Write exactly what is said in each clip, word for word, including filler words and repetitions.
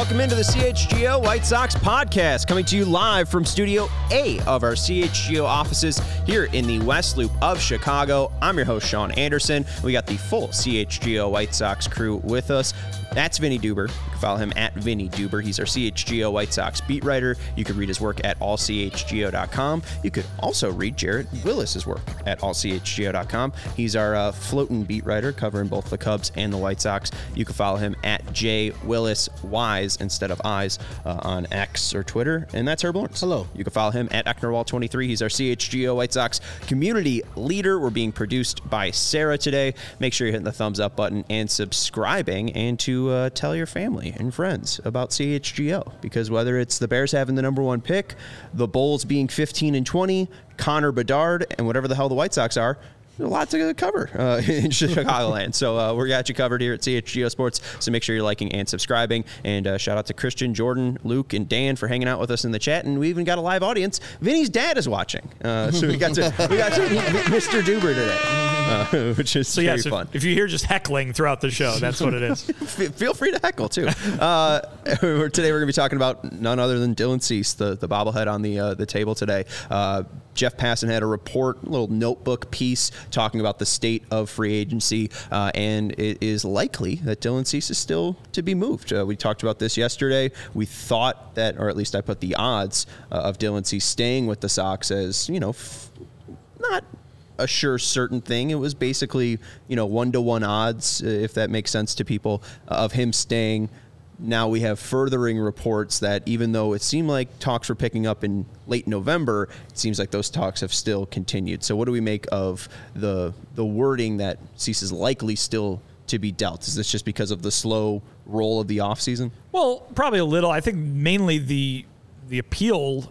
Welcome into the C H G O White Sox podcast, coming to you live from Studio A of our C H G O offices here in the West Loop of Chicago. I'm your host, Sean Anderson. We got the full C H G O White Sox crew with us. That's Vinny Duber. You can follow him at Vinny Duber. He's our C H G O White Sox beat writer. You can read his work at all c h g o dot com. You could also read Jared Willis's work at all c h g o dot com. He's our uh, floating beat writer covering both the Cubs and the White Sox. You can follow him at jwilliswise instead of I's uh, on X or Twitter. And that's Herb Lawrence. Hello. You can follow him at Ecknerwall twenty-three. He's our C H G O White Sox community leader. We're being produced by Sarah today. Make sure you're hitting the thumbs up button and subscribing, and to Uh, tell your family and friends about C H G O, because whether it's the Bears having the number one pick, the Bulls being fifteen and twenty, Connor Bedard, and whatever the hell the White Sox are, a lot to cover uh, in Chicagoland. So uh, we got you covered here at C H G O Sports. So make sure you're liking and subscribing. And uh, shout out to Christian, Jordan, Luke, and Dan for hanging out with us in the chat. And we even got a live audience. Vinny's dad is watching. Uh, so we got to we got to Mister Duber today, uh, which is so yeah, very so fun. If you hear just heckling throughout the show, that's what it is. Feel free to heckle too. Uh, today we're going to be talking about none other than Dylan Cease, the the bobblehead on the uh, the table today. Uh, Jeff Passan had a report, a little notebook piece talking about the state of free agency, uh, and it is likely that Dylan Cease is still to be moved. Uh, we talked about this yesterday. We thought that, or at least I put the odds uh, of Dylan Cease staying with the Sox as, you know, f- not a sure certain thing. It was basically, you know, one-to-one odds, if that makes sense to people, uh, of him staying. Now we have furthering reports that even though it seemed like talks were picking up in late November, it seems like those talks have still continued. So what do we make of the the wording that Cease is likely still to be dealt? Is this just because of the slow roll of the offseason? Well, probably a little. I think mainly the the appeal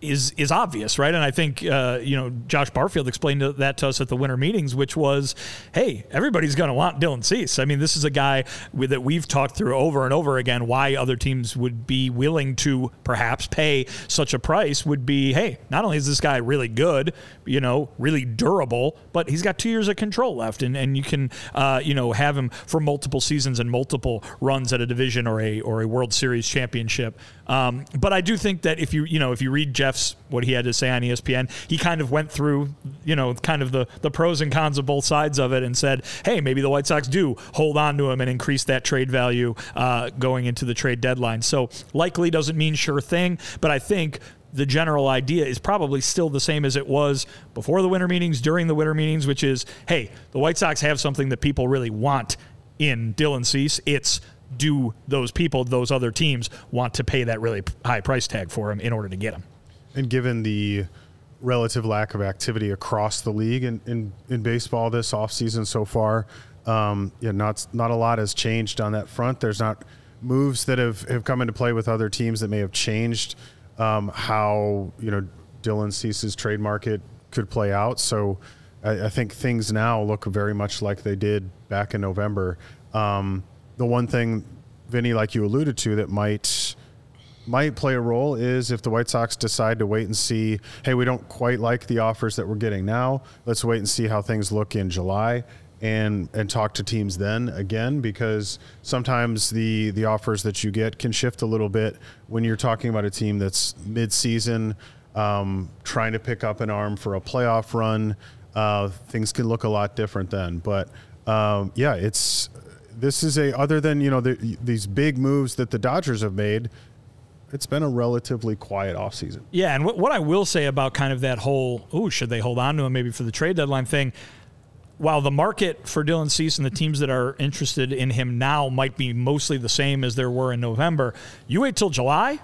is is obvious, right? And I think, uh, you know, Josh Barfield explained that to us at the winter meetings, which was, hey, everybody's going to want Dylan Cease. I mean, this is a guy with, that we've talked through over and over again, why other teams would be willing to perhaps pay such a price would be, hey, not only is this guy really good, you know, really durable, but he's got two years of control left, and, and you can, uh, you know, have him for multiple seasons and multiple runs at a division or a or a World Series championship. Um, but I do think that if you, you know, if you read Jeff what he had to say on E S P N, he kind of went through, you know, kind of the, the pros and cons of both sides of it and said, hey, maybe the White Sox do hold on to him and increase that trade value uh, going into the trade deadline. So likely doesn't mean sure thing, but I think the general idea is probably still the same as it was before the winter meetings, during the winter meetings, which is, hey, the White Sox have something that people really want in Dylan Cease. It's do those people, those other teams, want to pay that really high price tag for him in order to get him? And given the relative lack of activity across the league in, in, in baseball this offseason so far, um, yeah, not not a lot has changed on that front. There's not moves that have, have come into play with other teams that may have changed um, how, you know, Dylan Cease's trade market could play out. So I, I think things now look very much like they did back in November. Um, the one thing, Vinny, like you alluded to, that might – might play a role is if the White Sox decide to wait and see, hey, we don't quite like the offers that we're getting now. Let's wait and see how things look in July and and talk to teams then again, because sometimes the, the offers that you get can shift a little bit when you're talking about a team that's mid-season, um, trying to pick up an arm for a playoff run. Uh, things can look a lot different then. But, um, yeah, it's this is a – other than, you know, the, these big moves that the Dodgers have made – it's been a relatively quiet offseason. Yeah, and what, what I will say about kind of that whole, oh, should they hold on to him maybe for the trade deadline thing, while the market for Dylan Cease and the teams that are interested in him now might be mostly the same as there were in November, you wait till July,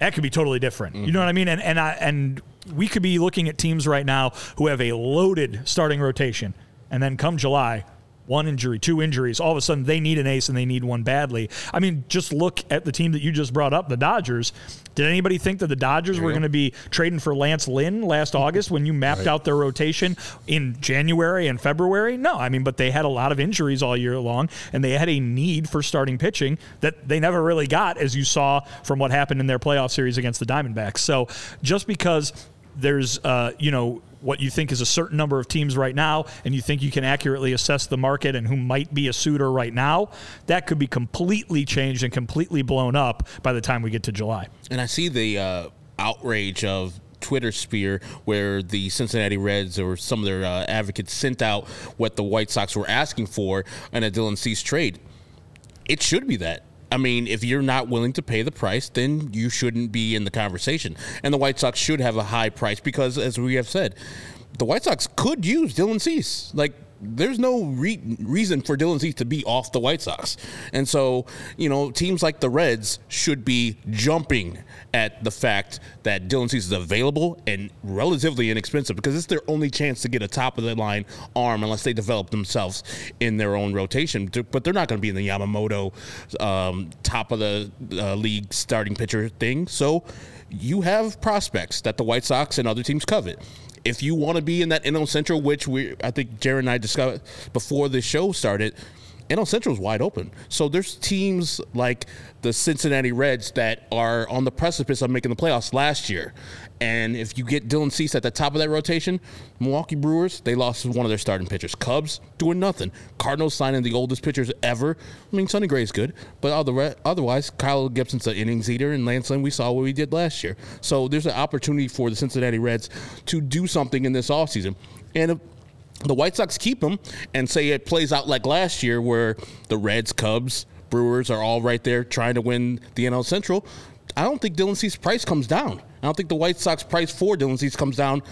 that could be totally different. Mm-hmm. You know what I mean? And and I, and we could be looking at teams right now who have a loaded starting rotation, and then come July – one injury, two injuries, all of a sudden they need an ace and they need one badly. I mean, just look at the team that you just brought up, the Dodgers. Did anybody think that the Dodgers yeah. were going to be trading for Lance Lynn last August when you mapped right. out their rotation in January and February? No, I mean, but they had a lot of injuries all year long, and they had a need for starting pitching that they never really got, as you saw from what happened in their playoff series against the Diamondbacks. So just because there's, uh, you know, what you think is a certain number of teams right now, and you think you can accurately assess the market and who might be a suitor right now, that could be completely changed and completely blown up by the time we get to July. And I see the uh, outrage of Twitter sphere where the Cincinnati Reds or some of their uh, advocates sent out what the White Sox were asking for in a Dylan Cease trade. It should be that. I mean, if you're not willing to pay the price, then you shouldn't be in the conversation. And the White Sox should have a high price because, as we have said, the White Sox could use Dylan Cease. Like, there's no re- reason for Dylan Cease to be off the White Sox. And so, you know, teams like the Reds should be jumping at the fact that Dylan Cease is available and relatively inexpensive because it's their only chance to get a top-of-the-line arm unless they develop themselves in their own rotation. But they're not going to be in the Yamamoto um, top-of-the-league uh, starting pitcher thing. So you have prospects that the White Sox and other teams covet. If you want to be in that N L Central, which we I think Jared and I discussed before the show started, N L Central is wide open. So there's teams like the Cincinnati Reds that are on the precipice of making the playoffs last year. And if you get Dylan Cease at the top of that rotation, Milwaukee Brewers, they lost one of their starting pitchers. Cubs doing nothing. Cardinals signing the oldest pitchers ever. I mean, Sonny Gray's good, but other, otherwise, Kyle Gibson's an innings eater, and Lance Lynn, we saw what we did last year. So there's an opportunity for the Cincinnati Reds to do something in this offseason. And if the White Sox keep him and say it plays out like last year where the Reds, Cubs, Brewers are all right there trying to win the N L Central, I don't think Dylan Cease's price comes down. I don't think the White Sox price for Dylan Cease comes down,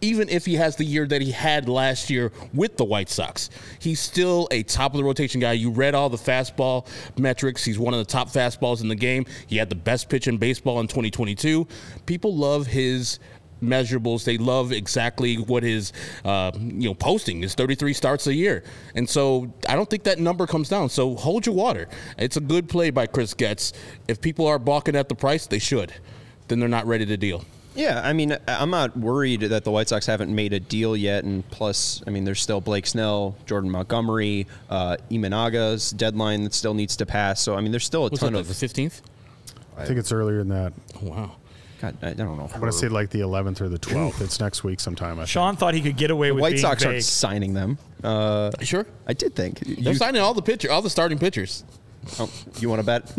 even if he has the year that he had last year with the White Sox. He's still a top-of-the-rotation guy. You read all the fastball metrics. He's one of the top fastballs in the game. He had the best pitch in baseball in twenty twenty-two. People love his measurables. They love exactly what his uh, you know posting is, thirty-three starts a year. And so I don't think that number comes down. So hold your water. It's a good play by Chris Getz. If people are balking at the price, they should. Then they're not ready to deal. Yeah, I mean, I'm not worried that the White Sox haven't made a deal yet. And plus, I mean, there's still Blake Snell, Jordan Montgomery, uh, Imanaga's deadline that still needs to pass. So, I mean, there's still a What's ton that, of... the fifteenth? I think it's earlier than that. Oh, wow. God, I don't know. I'm going to say like the eleventh or the twelfth. It's next week sometime, I think. Sean thought he could get away the with White being Sox vague. Aren't signing them. Uh, sure. I did think. They're you, signing all the pitcher, all the starting pitchers. Oh, you want to bet?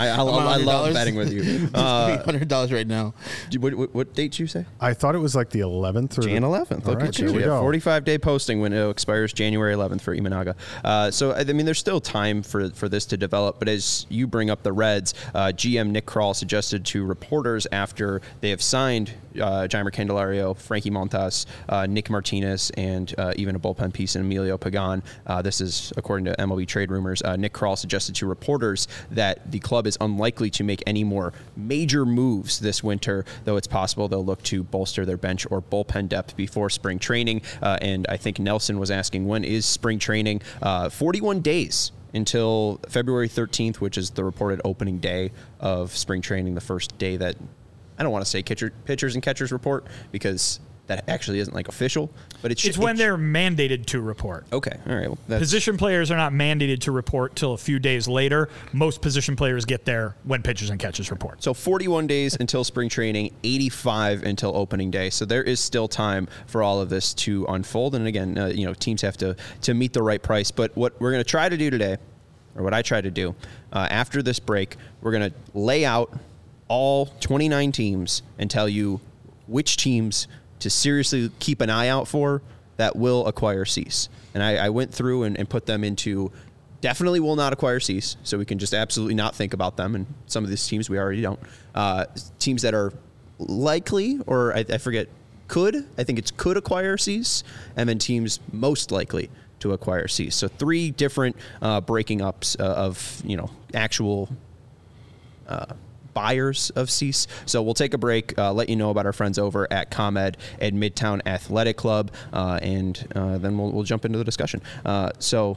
I, I, I love betting with you. Uh, one hundred dollars right now. What, what, what date did you say? I thought it was like the eleventh. Or January eleventh. Look right, at you. forty-five day posting window expires January eleventh for Imanaga. Uh, so, I mean, there's still time for, for this to develop. But as you bring up the Reds, uh, G M Nick Kroll suggested to reporters after they have signed uh, Jaime Candelario, Frankie Montas, uh, Nick Martinez, and uh, even a bullpen piece in Emilio Pagan. Uh, this is according to M L B Trade Rumors. Uh, Nick Kroll suggested to reporters that the club is unlikely to make any more major moves this winter, though it's possible they'll look to bolster their bench or bullpen depth before spring training. Uh, and I think Nelson was asking, when is spring training? Uh, forty-one days until February thirteenth, which is the reported opening day of spring training, the first day that, I don't want to say catcher, pitchers and catchers report, because that actually isn't like official, but it should, it's when it they're mandated to report. Okay, all right. Well, that's... Position players are not mandated to report till a few days later. Most position players get there when pitchers and catchers report. So forty-one days until spring training, eighty-five until opening day. So there is still time for all of this to unfold. And again, uh, you know, teams have to to meet the right price. But what we're going to try to do today, or what I try to do uh, after this break, we're going to lay out all twenty-nine teams and tell you which teams to seriously keep an eye out for that will acquire Cease. And I, I went through and, and put them into definitely will not acquire Cease, so we can just absolutely not think about them. And some of these teams we already don't. Uh, teams that are likely, or I, I forget, could, I think it's could acquire Cease, and then teams most likely to acquire Cease. So three different uh, breaking ups uh, of, you know, actual uh buyers of Cease. So we'll take a break, uh, let you know about our friends over at ComEd at Midtown Athletic Club, uh, and uh, then we'll, we'll jump into the discussion. Uh, so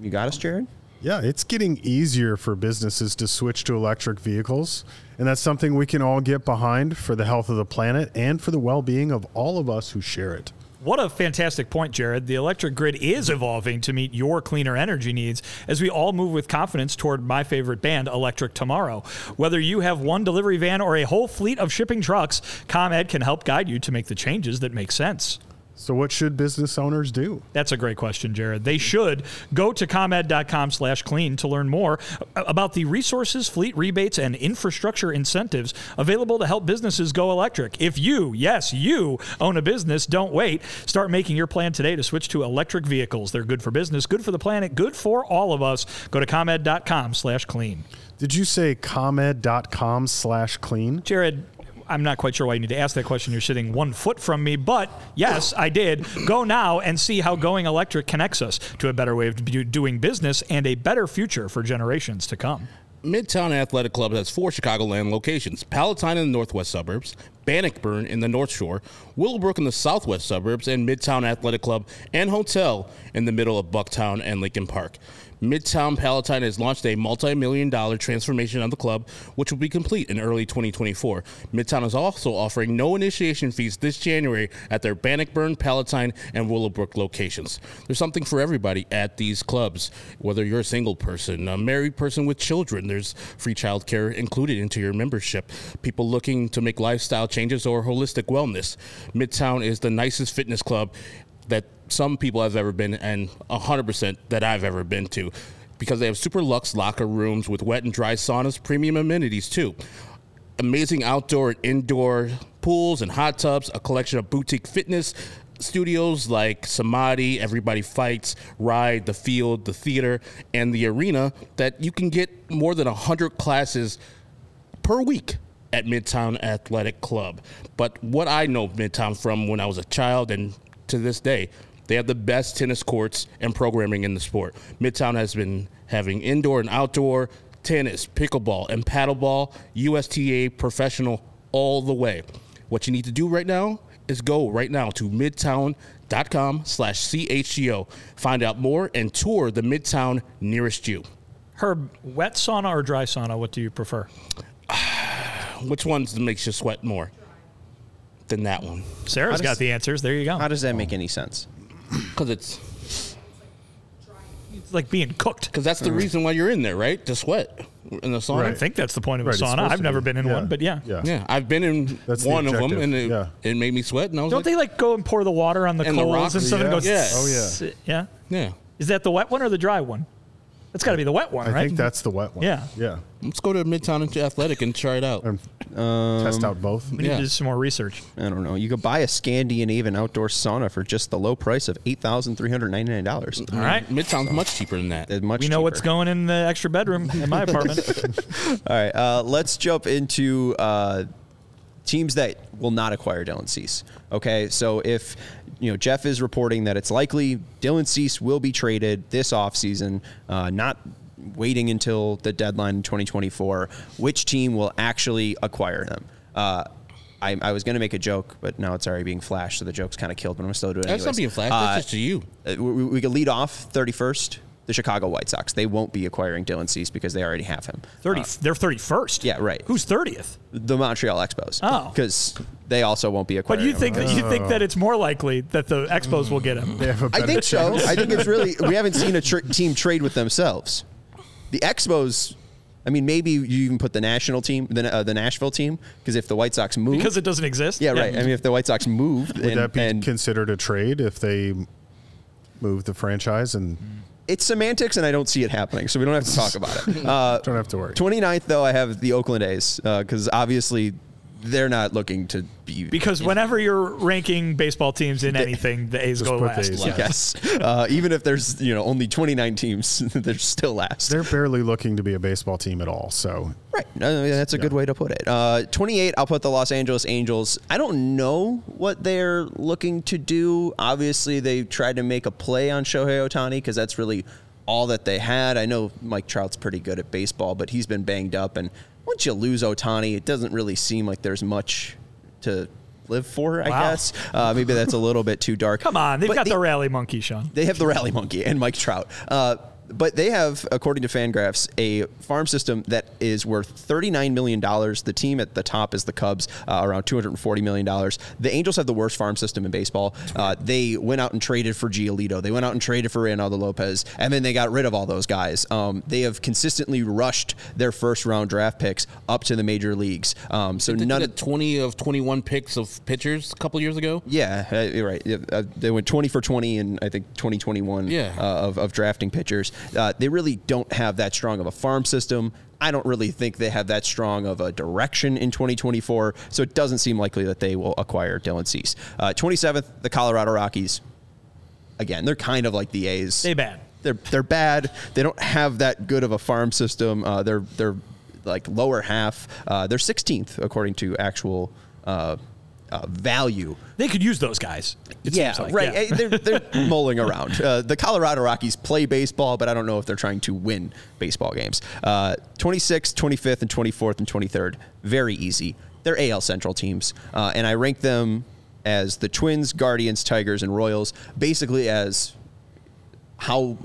you got us, Jared? Yeah, it's getting easier for businesses to switch to electric vehicles, and that's something we can all get behind for the health of the planet and for the well-being of all of us who share it. What a fantastic point, Jared. The electric grid is evolving to meet your cleaner energy needs as we all move with confidence toward my favorite band, Electric Tomorrow. Whether you have one delivery van or a whole fleet of shipping trucks, ComEd can help guide you to make the changes that make sense. So what should business owners do? That's a great question, Jared. They should go to ComEd.com slash clean to learn more about the resources, fleet rebates, and infrastructure incentives available to help businesses go electric. If you, yes, you own a business, don't wait. Start making your plan today to switch to electric vehicles. They're good for business, good for the planet, good for all of us. Go to ComEd.com slash clean. Did you say ComEd.com slash clean? Jared, I'm not quite sure why you need to ask that question. You're sitting one foot from me, but yes, I did. Go now and see how going electric connects us to a better way of doing business and a better future for generations to come. Midtown Athletic Club has four Chicagoland locations: Palatine in the northwest suburbs, Bannockburn in the North Shore, Willowbrook in the southwest suburbs, and Midtown Athletic Club and Hotel in the middle of Bucktown and Lincoln Park. Midtown Palatine has launched a multi-million dollar transformation of the club, which will be complete in early twenty twenty-four. Midtown is also offering no initiation fees this January at their Bannockburn, Palatine, and Willowbrook locations. There's something for everybody at these clubs, whether you're a single person, a married person with children. There's free childcare included into your membership. People looking to make lifestyle changes or holistic wellness. Midtown is the nicest fitness club that some people I've ever been, and one hundred percent that I've ever been to, because they have super luxe locker rooms with wet and dry saunas, premium amenities too, amazing outdoor and indoor pools and hot tubs, a collection of boutique fitness studios like Samadhi, Everybody Fights, Ride, The Field, the theater, and the arena, that you can get more than one hundred classes per week at Midtown Athletic Club. But what I know Midtown from when I was a child and to this day, they have the best tennis courts and programming in the sport. Midtown has been having indoor and outdoor tennis, pickleball, and paddleball, U S T A professional all the way. What you need to do right now is go right now to midtown.com slash CHGO. Find out more and tour the Midtown nearest you. Herb, wet sauna or dry sauna, what do you prefer? Which ones makes you sweat more? Than that one. Sarah's does, got the answers. There you go. How does that make any sense? Because it's, it's like being cooked. Because that's the mm-hmm. reason why you're in there, right? To sweat in the sauna. Right. I think that's the point of right. a sauna. I've never be. been in yeah. one, but yeah. yeah. Yeah, I've been in that's one the of them, and it, yeah. it made me sweat. And I was Don't like, they like go and pour the water on the and coals the rocks, and stuff yeah. and goes, yeah. Oh, yeah. yeah. Yeah. Is that the wet one or the dry one? That's got to be the wet one, I right? I think that's the wet one. Yeah. Yeah. Let's go to Midtown Athletic and try it out. Um, Test out both. We need yeah. to do some more research. I don't know. You could buy a Scandinavian outdoor sauna for just the low price of eight thousand three hundred ninety-nine dollars. All right. Midtown's so, much cheaper than that. Much we know cheaper. What's going in the extra bedroom in my apartment. All right. Uh, let's jump into uh, teams that will not acquire Dylan Cease. Okay. So if... You know, Jeff is reporting that it's likely Dylan Cease will be traded this offseason, uh, not waiting until the deadline in twenty twenty-four. Which team will actually acquire him? Uh, I, I was going to make a joke, but now it's already being flashed, so the joke's kind of killed, but I'm still doing it anyways. That's not being flashed. That's uh, just to you. We, we, we could lead off thirty-first. The Chicago White Sox. They won't be acquiring Dylan Cease because they already have him. thirty, uh, they're thirty-first? Yeah, right. Who's thirtieth? The Montreal Expos. Oh. Because they also won't be acquiring him. But you think, him. That, you think that it's more likely that the Expos will get him? I think so. I think it's really, we haven't seen a tr- team trade with themselves. The Expos... I mean, maybe you even put the national team, the uh, the Nashville team, because if the White Sox move... Because it doesn't exist? Yeah, right. Yeah. I mean, if the White Sox moved... Would and, that be and, considered a trade if they moved the franchise and... Mm. It's semantics, and I don't see it happening, so we don't have to talk about it. Uh, don't have to worry. twenty-ninth, though, I have the Oakland A's, because uh, obviously they're not looking to be... Because you whenever know. You're ranking baseball teams in they, anything, the A's go last. A's last. Yes. uh, even if there's you know only twenty-nine teams, they're still last. They're barely looking to be a baseball team at all, so... Right. No, that's a yeah. good way to put it. Uh, twenty-eight, I'll put the Los Angeles Angels. I don't know what they're looking to do. Obviously, they tried to make a play on Shohei Ohtani because that's really all that they had. I know Mike Trout's pretty good at baseball, but he's been banged up. And once you lose Ohtani, it doesn't really seem like there's much to live for, I wow. guess. Uh, maybe that's a little bit too dark. Come on. They've but got they, the rally monkey, Sean. They have the rally monkey and Mike Trout. Uh, But they have, according to Fangraphs, a farm system that is worth thirty-nine million dollars. The team at the top is the Cubs, uh, around two hundred forty million dollars. The Angels have the worst farm system in baseball. Uh, they went out and traded for Giolito. They went out and traded for Reynaldo Lopez, and then they got rid of all those guys. Um, they have consistently rushed their first-round draft picks up to the major leagues. Um, so they none of twenty of twenty-one picks of pitchers a couple years ago? Yeah, uh, you're right. Uh, they went twenty for twenty in, I think, twenty twenty-one yeah. uh, of, of drafting pitchers. Uh, they really don't have that strong of a farm system. I don't really think they have that strong of a direction in twenty twenty-four, so it doesn't seem likely that they will acquire Dylan Cease. Uh, twenty-seventh, the Colorado Rockies. Again, they're kind of like the A's. They bad. They're they're bad. They don't have that good of a farm system. Uh, they're they're like lower half. Uh, they're sixteenth according to actual uh, uh, value. They could use those guys. It yeah, seems like. right. Yeah. They're, they're mulling around. Uh, the Colorado Rockies play baseball, but I don't know if they're trying to win baseball games. Uh, twenty-sixth, twenty-fifth, and twenty-fourth, and twenty-third. Very easy. They're A L Central teams, uh, and I rank them as the Twins, Guardians, Tigers, and Royals, basically as how,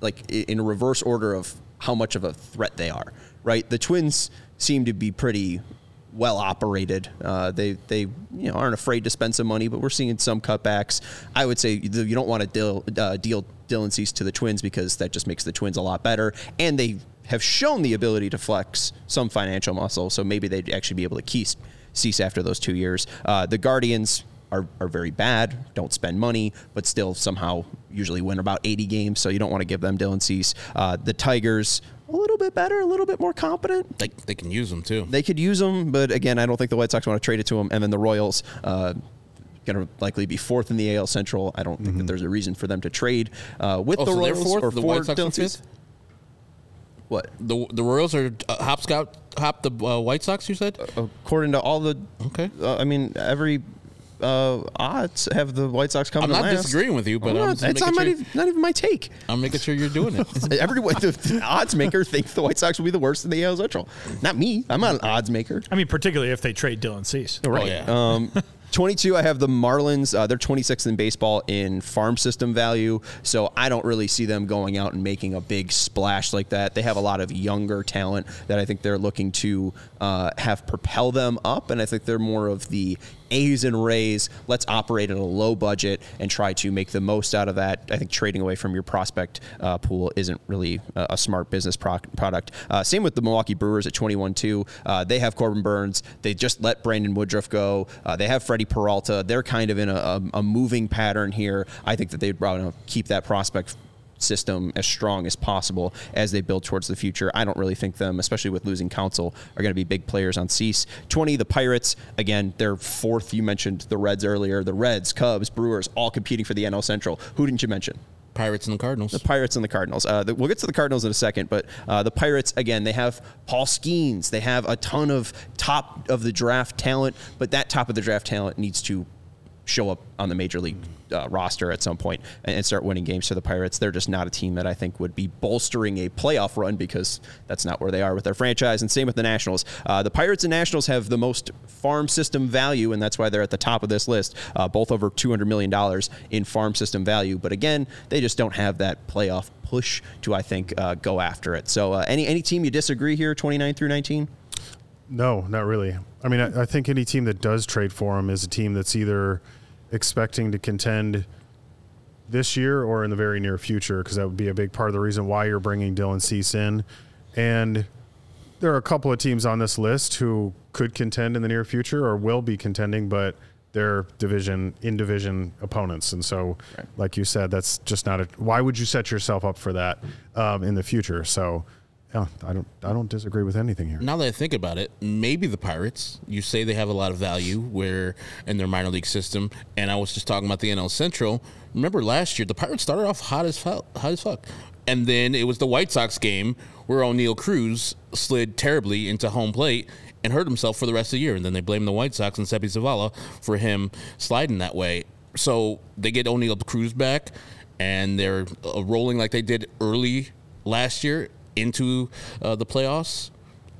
like, in reverse order of how much of a threat they are, right? The Twins seem to be pretty well operated. Uh, they they you know aren't afraid to spend some money, but we're seeing some cutbacks. I would say you don't want to deal uh, deal Dylan Cease to the Twins because that just makes the Twins a lot better, and they have shown the ability to flex some financial muscle, so maybe they'd actually be able to keep Cease after those two years. Uh, the Guardians are are very bad, don't spend money, but still somehow usually win about eighty games, so you don't want to give them Dylan Cease. Uh, the Tigers, a little bit better, a little bit more competent. They, they can use them, too. They could use them, but again, I don't think the White Sox want to trade it to them. And then the Royals, uh, going to likely be fourth in the A L Central. I don't mm-hmm. think that there's a reason for them to trade uh, with oh, the so Royals fourth, or the White Sox Dylan Cease. What? The the Royals are uh, hopscotch, hop the uh, White Sox, you said? Uh, according to all the... Okay. Uh, I mean, every... Uh, odds have the White Sox come I'm not last. disagreeing with you, but oh, I'm just it's not, sure even, not even my take. I'm making sure you're doing it. Everyone, the, the odds maker thinks the White Sox will be the worst in the A L Central. Not me. I'm not an odds maker. I mean, particularly if they trade Dylan Cease. Right. Oh, yeah. Um, twenty-two, I have the Marlins. Uh, they're twenty-sixth in baseball in farm system value, so I don't really see them going out and making a big splash like that. They have a lot of younger talent that I think they're looking to uh, have propel them up, and I think they're more of the A's and Rays. Let's operate at a low budget and try to make the most out of that. I think trading away from your prospect uh, pool isn't really a, a smart business pro- product. Uh, same with the Milwaukee Brewers at twenty-one two. Uh, they have Corbin Burnes. They just let Brandon Woodruff go. Uh, they have Freddie Peralta. They're kind of in a, a, a moving pattern here. I think that they'd probably keep that prospect system as strong as possible as they build towards the future. I don't really think them, especially with losing Counsell, are going to be big players on Cease. twenty, the Pirates. Again, they're fourth. You mentioned the Reds earlier. The Reds, Cubs, Brewers, all competing for the N L Central. Who didn't you mention? Pirates and the Cardinals. The Pirates and the Cardinals. Uh, the, we'll get to the Cardinals in a second, but uh, the Pirates, again, they have Paul Skeens. They have a ton of top-of-the-draft talent, but that top-of-the-draft talent needs to show up on the major league uh, roster at some point and start winning games for the Pirates. They're just not a team that I think would be bolstering a playoff run because that's not where they are with their franchise. And same with the Nationals. Uh, the Pirates and Nationals have the most farm system value, and that's why they're at the top of this list, uh, both over two hundred million dollars in farm system value. But again, they just don't have that playoff push to, I think, uh, go after it. So uh, any, any team you disagree here, twenty-nine through nineteen? No, not really. I mean, I, I think any team that does trade for him is a team that's either expecting to contend this year or in the very near future, because that would be a big part of the reason why you're bringing Dylan Cease in. And there are a couple of teams on this list who could contend in the near future or will be contending, but they're division in division opponents. And so, right. like you said, that's just not a – why would you set yourself up for that um, in the future? So – Yeah, I don't I don't disagree with anything here. Now that I think about it, maybe the Pirates, you say they have a lot of value where in their minor league system, and I was just talking about the N L Central. Remember last year, the Pirates started off hot as hot as fuck. And then it was the White Sox game where O'Neill Cruz slid terribly into home plate and hurt himself for the rest of the year. And then they blamed the White Sox and Seppi Zavala for him sliding that way. So they get O'Neill Cruz back, and they're rolling like they did early last year into uh, the playoffs.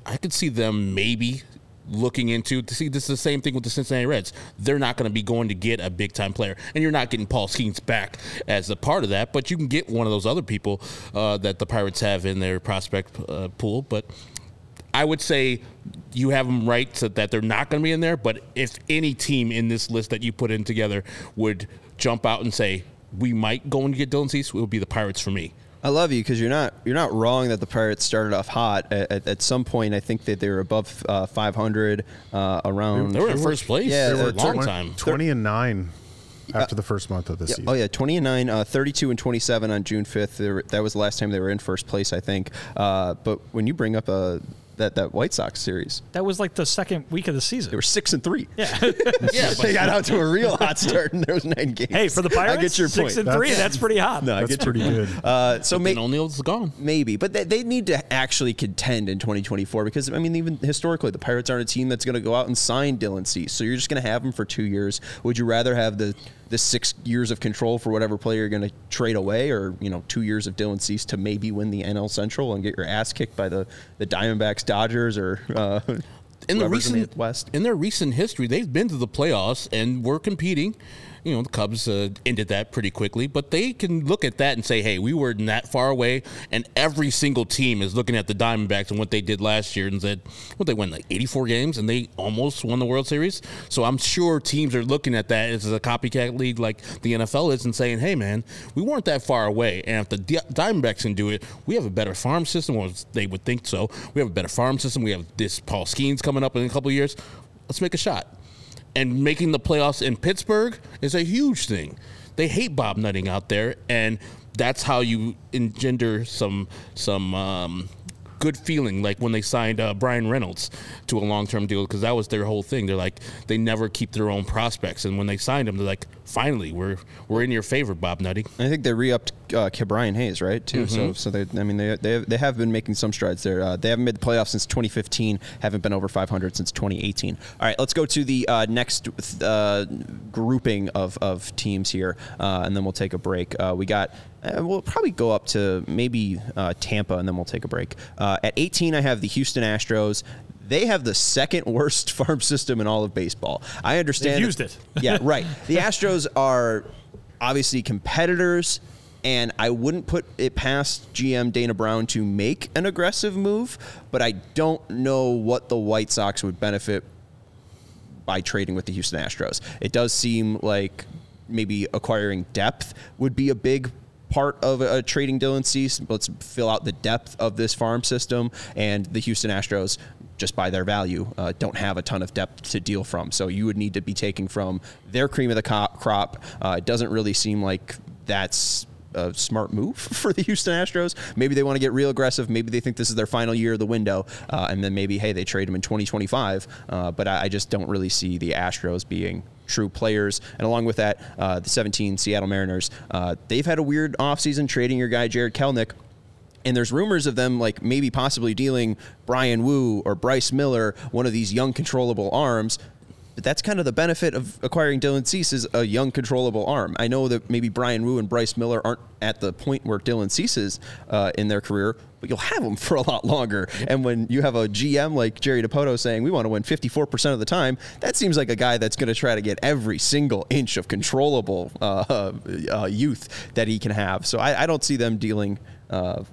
I could see them maybe looking into to see. This is the same thing with the Cincinnati Reds. They're not going to be going to get a big time player, and you're not getting Paul Skeens back as a part of that, but you can get one of those other people uh, that the Pirates have in their prospect uh, pool. But I would say you have them right so that they're not going to be in there, but if any team in this list that you put in together would jump out and say, we might go and get Dylan Cease, it would be the Pirates for me. I love you because you're not you're not wrong that the Pirates started off hot. At, at, at some point, I think that they were above uh, five hundred uh, around. They were in first place. Yeah, they, they were a long time. twenty and nine after uh, the first month of this yeah, season. Oh, yeah, twenty and nine, uh, thirty-two and twenty-seven on June fifth. They were, that was the last time they were in first place, I think. Uh, but when you bring up a... That, that White Sox series. That was like the second week of the season. They were six and three. Yeah, yeah they got out to a real hot start, and there was nine games. Hey, for the Pirates, I get your six point. and that's, three. That's pretty hot. No, that's I get pretty your, good. Uh, so maybe O'Neill's gone. Maybe, but they, they need to actually contend in twenty twenty-four because I mean, even historically, the Pirates aren't a team that's going to go out and sign Dylan Cease. So you're just going to have him for two years. Would you rather have the the six years of control for whatever player you're going to trade away, or, you know, two years of Dylan Cease to maybe win the N L Central and get your ass kicked by the, the Diamondbacks, Dodgers, or uh, in the recent in West? In their recent history, they've been to the playoffs and were competing. You know, the Cubs uh, ended that pretty quickly, but they can look at that and say, hey, we were not far away, and every single team is looking at the Diamondbacks and what they did last year and said, well, they won like eighty-four games, and they almost won the World Series. So I'm sure teams are looking at that as a copycat league like the N F L is and saying, hey, man, we weren't that far away, and if the D- Diamondbacks can do it, we have a better farm system. Well, they would think so. We have a better farm system. We have this Paul Skeens coming up in a couple of years. Let's make a shot. And making the playoffs in Pittsburgh is a huge thing. They hate Bob Nutting out there, and that's how you engender some some um, good feeling, like when they signed uh, Brian Reynolds to a long-term deal, because that was their whole thing. They're like, they never keep their own prospects, and when they signed him, they're like, finally, we're we're in your favor, Bob Nutting. I think they re-upped uh, Ke'Bryan Hayes, right, too? Mm-hmm. So, so they, I mean, they, they they have been making some strides there. Uh, they haven't made the playoffs since twenty fifteen, haven't been over five hundred since twenty eighteen. All right, let's go to the uh, next uh, grouping of, of teams here, uh, and then we'll take a break. Uh, we got... Uh, we'll probably go up to maybe uh, Tampa, and then we'll take a break. Uh, at eighteen, I have the Houston Astros. They have the second worst farm system in all of baseball. I understand. They've used it. Yeah, right. The Astros are obviously competitors, and I wouldn't put it past G M Dana Brown to make an aggressive move, but I don't know what the White Sox would benefit by trading with the Houston Astros. It does seem like maybe acquiring depth would be a big part of a, a trading Dylan Cease. Let's fill out the depth of this farm system, and the Houston Astros, just by their value, uh, don't have a ton of depth to deal from. So you would need to be taking from their cream of the co- crop. Uh, it doesn't really seem like that's a smart move for the Houston Astros. Maybe they want to get real aggressive. Maybe they think this is their final year of the window, uh, and then maybe, hey, they trade them in twenty twenty-five. Uh, but I, I just don't really see the Astros being true players. And along with that, uh, the seventeen Seattle Mariners, uh, they've had a weird offseason trading your guy Jared Kelenic, and there's rumors of them like maybe possibly dealing Brian Wu or Bryce Miller, one of these young controllable arms. But that's kind of the benefit of acquiring Dylan Cease, is a young controllable arm. I know that maybe Brian Wu and Bryce Miller aren't at the point where Dylan Cease is uh, in their career, but you'll have them for a lot longer. And when you have a G M like Jerry DiPoto saying, we want to win fifty-four percent of the time, that seems like a guy that's going to try to get every single inch of controllable uh, uh, youth that he can have. So I, I don't see them dealing uh,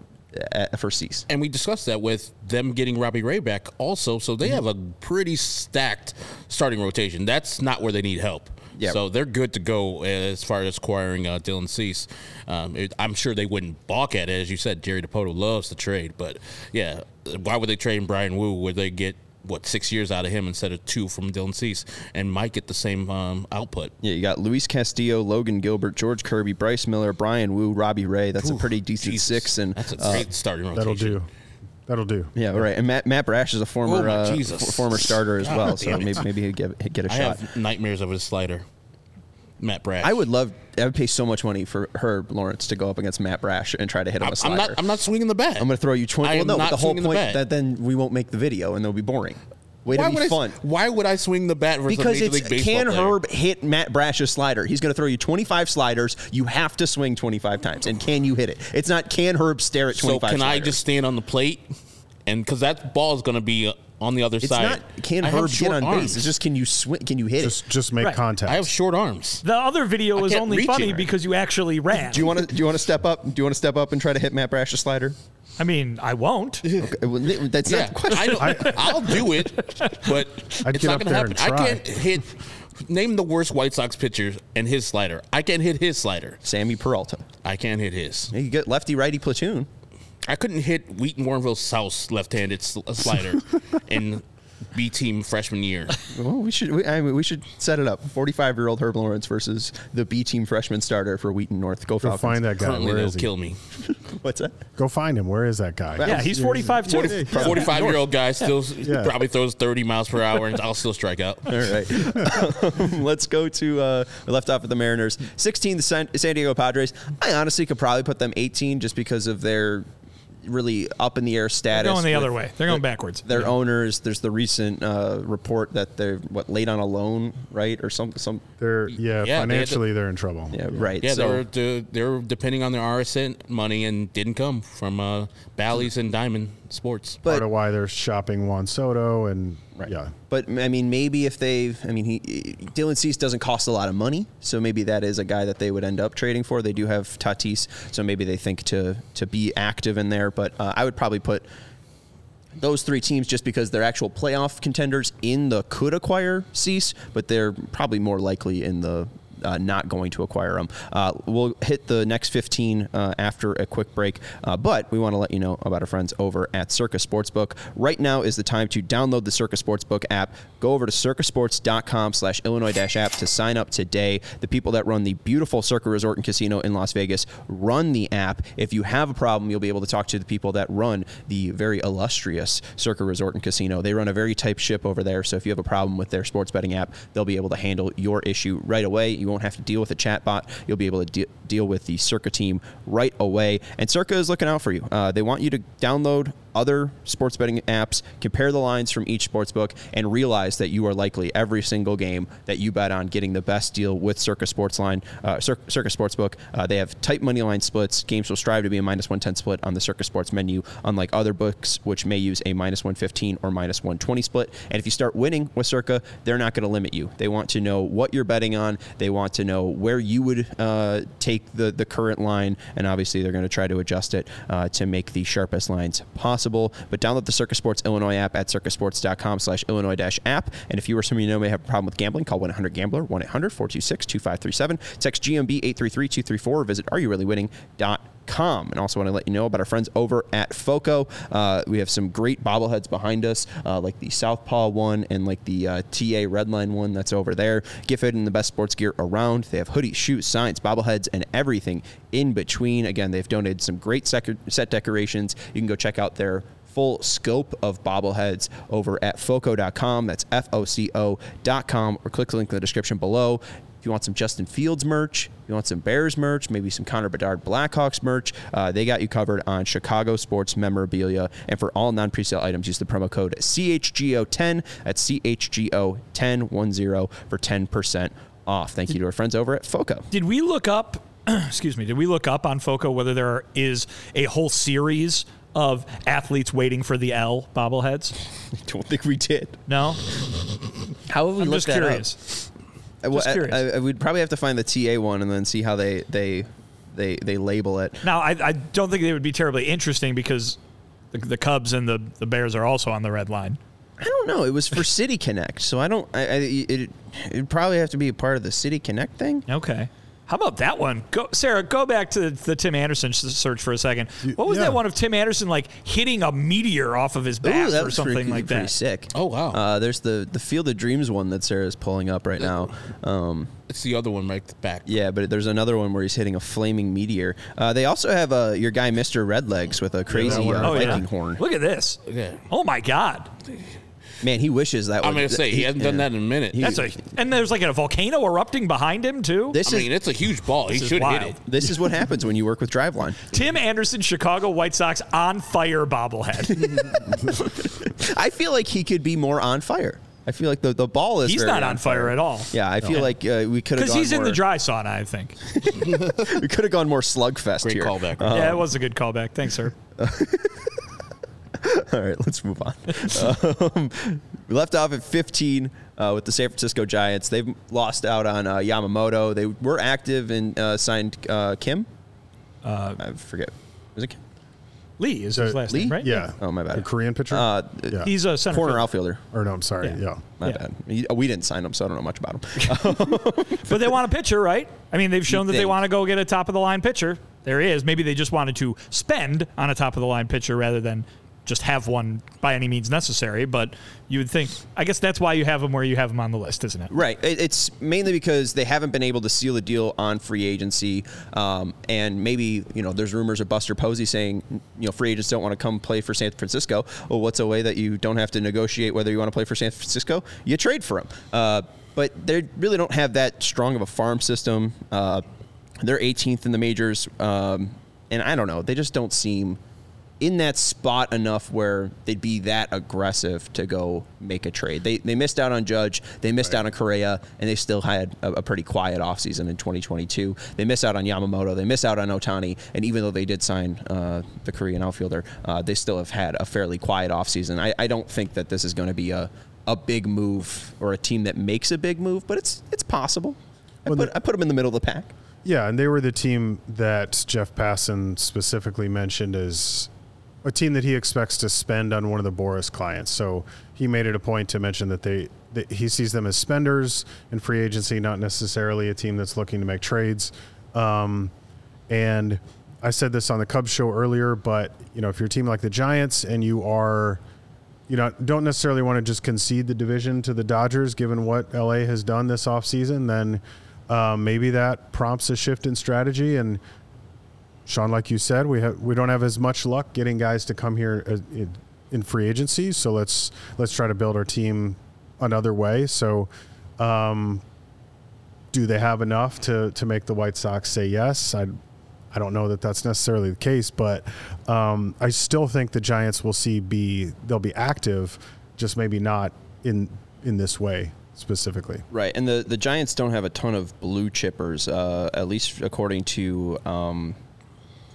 for Cease. And we discussed that with them getting Robbie Ray back also. So they mm-hmm. have a pretty stacked starting rotation. That's not where they need help. Yep. So they're good to go as far as acquiring uh, Dylan Cease. Um, it, I'm sure they wouldn't balk at it. As you said, Jerry DiPoto loves to trade. But, yeah, why would they trade Brian Wu? Would they get, what, six years out of him instead of two from Dylan Cease, and might get the same um, output. Yeah, you got Luis Castillo, Logan Gilbert, George Kirby, Bryce Miller, Brian Wu, Robbie Ray. That's Ooh, a pretty decent Jesus. six. And that's a great uh, starting rotation. That'll do. That'll do. Yeah, right. And Matt, Matt Brash is a former oh uh, f- former starter as well, so maybe, maybe he'd get, he'd get a I shot. I have nightmares of his slider. Matt Brash. I would love. I would pay so much money for Herb Lawrence to go up against Matt Brash and try to hit him I'm, a slider. I'm not. I'm not swinging the bat. I'm going to throw you twenty. I well, am no, not but the whole point the bat. That then we won't make the video and they'll be boring. Way why to be would fun. I, why would I swing the bat versus because a Major League Baseball player? Can Herb hit Matt Brash's slider? He's going to throw you twenty-five sliders. You have to swing twenty-five times. And can you hit it? It's not can Herb stare at twenty-five. So can sliders? I just stand on the plate? And because that ball is going to be on the other it's side. It's not can I Herb get on arms. Base. It's just can you swing? Can you hit just, it? Just make right. contact. I have short arms. The other video is only funny it. because you actually ran. Do you want to? Do you want to step up? Do you want to step up and try to hit Matt Brash's slider? I mean, I won't. Okay, well, that's yeah. not the question. I I, I'll do it, but I'd it's not going to happen. I can't hit. Name the worst White Sox pitcher and his slider. I can't hit his slider. Sammy Peralta. I can't hit his. You get lefty righty platoon. I couldn't hit Wheaton Warrenville's South left-handed sl- slider in B team freshman year. Well, we should we, I mean, we should set it up. forty-five-year-old Herb Lawrence versus the B team freshman starter for Wheaton North. Go, Go find that guy. Currently, Where is he? Kill me. What's that? Go find him. Where is that guy? Yeah, he's forty-five too. forty-five-year-old guy still yeah. probably throws thirty miles per hour, and I'll still strike out. All right, um, let's go to uh, we left off with the Mariners. sixteen, the San Diego Padres. I honestly could probably put them eighteen just because of their. Really up in the air status. They're going the other way. They're going backwards. Their yeah. owners. There's the recent uh, report that they're what late on a loan, right, or some some. They're yeah, yeah financially they to, they're in trouble. Yeah, yeah. right. Yeah, so, they're they're depending on their R S N money and didn't come from uh, Bally's and Diamond Sports. But, part of why they're shopping Juan Soto and right. yeah. But I mean, maybe if they've, I mean, he Dylan Cease doesn't cost a lot of money, so maybe that is a guy that they would end up trading for. They do have Tatis, so maybe they think to to be active in there. But uh, I would probably put those three teams just because they're actual playoff contenders in the could acquire Cease, but they're probably more likely in the. Uh, not going to acquire them. Uh, we'll hit the next fifteen uh, after a quick break, uh, but we want to let you know about our friends over at Circa Sportsbook. Right now is the time to download the Circa Sportsbook app. Go over to circa sports dot com slash Illinois-app to sign up today. The people that run the beautiful Circa Resort and Casino in Las Vegas run the app. If you have a problem, you'll be able to talk to the people that run the very illustrious Circa Resort and Casino. They run a very tight ship over there, so if you have a problem with their sports betting app, they'll be able to handle your issue right away. You You won't have to deal with a chat bot. You'll be able to de- deal with the Circa team right away. And Circa is looking out for you. Uh, they want you to download other sports betting apps, compare the lines from each sportsbook, and realize that you are likely every single game that you bet on getting the best deal with Circa Sportsline, uh, Cir- Circa Sportsbook. Uh, they have tight money line splits. Games will strive to be a minus one ten split on the Circa Sports menu, unlike other books, which may use a minus one fifteen or minus one twenty split. And if you start winning with Circa, they're not going to limit you. They want to know what you're betting on. They want to know where you would uh, take the, the current line, and obviously they're going to try to adjust it uh, to make the sharpest lines possible. But download the Circa Sports Illinois app at circa sports dot com slash Illinois-app. And if you or someone you know may have a problem with gambling, call one eight hundred gambler, one eight hundred four two six two five three seven. Text G M B eight three three two three four or visit are you really winning dot com. And also want to let you know about our friends over at FOCO. Uh, we have some great bobbleheads behind us, uh, like the Southpaw one and like the uh, T A Redline one that's over there. Get fit in the best sports gear around. They have hoodies, shoes, signs, bobbleheads, and everything in between. Again, they've donated some great sec- set decorations. You can go check out their full scope of bobbleheads over at foco dot com. That's F O C O dot com, or click the link in the description below. If you want some Justin Fields merch, you want some Bears merch, maybe some Connor Bedard Blackhawks merch, uh, they got you covered on Chicago sports memorabilia. And for all non-presale items, use the promo code C H G O ten at C H G O ten ten for ten percent off. Thank you to our friends over at FOCO. Did we look up, excuse me, did we look up on FOCO whether there is a whole series of athletes waiting for the L bobbleheads? I don't think we did. No? How have we I'm looked just that curious. Up? Well, I, I, we'd probably have to find the T A one and then see how they they they, they label it. Now, I, I don't think they would be terribly interesting because the, the Cubs and the, the Bears are also on the red line. I don't know. It was for City Connect, so I don't. I, I it it'd probably have to be a part of the City Connect thing. Okay. How about that one? Go, Sarah, go back to the Tim Anderson search for a second. What was yeah. that one of Tim Anderson, like, hitting a meteor off of his bat Ooh, or something pretty, like that? That was pretty sick. Oh, wow. Uh, there's the, the Field of Dreams one that Sarah's pulling up right now. Um, it's the other one right back. Yeah, but there's another one where he's hitting a flaming meteor. Uh, they also have uh, your guy, Mister Redlegs, with a crazy yeah, uh, oh, Viking yeah. horn. Look at this. Yeah. Oh, my God. Man, he wishes that. I'm gonna say he, he hasn't yeah. done that in a minute. That's a, and there's like a volcano erupting behind him too. This I is, mean, it's a huge ball. He should wild. hit it. This is what happens when you work with Driveline. Tim Anderson, Chicago White Sox on fire bobblehead. I feel like he could be more on fire. I feel like the, the ball is. He's not on fire, fire at all. Yeah, I no. feel like uh, we could have. Because he's more in the dry sauna, I think. We could have gone more slugfest Great here. Great callback. Um, yeah, it was a good callback. Thanks, sir. All right, let's move on. um, we left off at fifteen uh, with the San Francisco Giants. They've lost out on uh, Yamamoto. They were active and uh, signed uh, Kim. Uh, I forget. Was it Kim? Lee is so his last Lee? name, right? Yeah. Oh, my bad. A Korean pitcher? Uh, yeah. He's a center corner field. outfielder. Or no, I'm sorry. Yeah. yeah. My yeah. bad. He, we didn't sign him, so I don't know much about him. But they want a pitcher, right? I mean, they've shown you that think. they want to go get a top-of-the-line pitcher. There is. Maybe they just wanted to spend on a top-of-the-line pitcher rather than just have one by any means necessary. But you would think, I guess that's why you have them where you have them on the list, isn't it? Right. It's mainly because they haven't been able to seal a deal on free agency. Um, and maybe, you know, there's rumors of Buster Posey saying, you know, free agents don't want to come play for San Francisco. Well, what's a way that you don't have to negotiate whether you want to play for San Francisco? You trade for them. Uh, but they really don't have that strong of a farm system. Uh, they're eighteenth in the majors. Um, and I don't know. They just don't seem in that spot enough where they'd be that aggressive to go make a trade. They they missed out on Judge, they missed right. out on Correa, and they still had a, a pretty quiet offseason in twenty twenty-two. They miss out on Yamamoto, they miss out on Ohtani, and even though they did sign uh, the Korean outfielder, uh, they still have had a fairly quiet offseason. I, I don't think that this is going to be a, a big move or a team that makes a big move, but it's it's possible. I, well, put, the- I put them in the middle of the pack. Yeah, and they were the team that Jeff Passan specifically mentioned as a team that he expects to spend on one of the Boris clients. So he made it a point to mention that they that he sees them as spenders in free agency, not necessarily a team that's looking to make trades. Um, and I said this on the Cubs show earlier, but you know, if you're a team like the Giants and you are, you know, don't necessarily want to just concede the division to the Dodgers, given what L A has done this offseason, then uh, maybe that prompts a shift in strategy. And Sean, like you said, we have we don't have as much luck getting guys to come here in, in free agency, so let's let's try to build our team another way. So, um, do they have enough to to make the White Sox say yes? I I don't know that that's necessarily the case, but um, I still think the Giants will see be they'll be active, just maybe not in in this way specifically. Right, and the the Giants don't have a ton of blue chippers, uh, at least according to. Um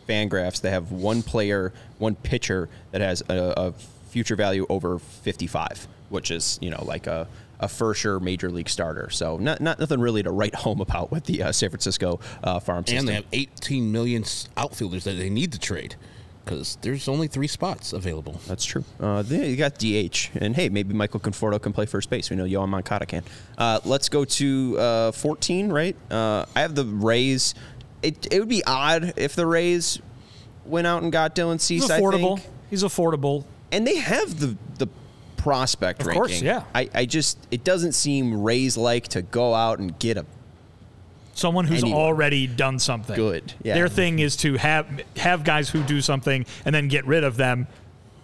Fangraphs, they have one player, one pitcher that has a, a future value over fifty-five, which is, you know, like a, a for sure major league starter. So not, not nothing really to write home about with the uh, San Francisco uh, farm system. And they have eighteen million outfielders that they need to trade because there's only three spots available. That's true. Uh, they, you got D H. And, hey, maybe Michael Conforto can play first base. We know Yohan Moncada can. Uh, let's go to uh, fourteen, right? Uh, I have the Rays. It it would be odd if the Rays went out and got Dylan Cease. He's affordable. I think. He's affordable, and they have the the prospect of ranking. Of course, yeah. I, I just it doesn't seem Rays like to go out and get a someone who's anyone. already done something good. Yeah. Their thing is to have have guys who do something and then get rid of them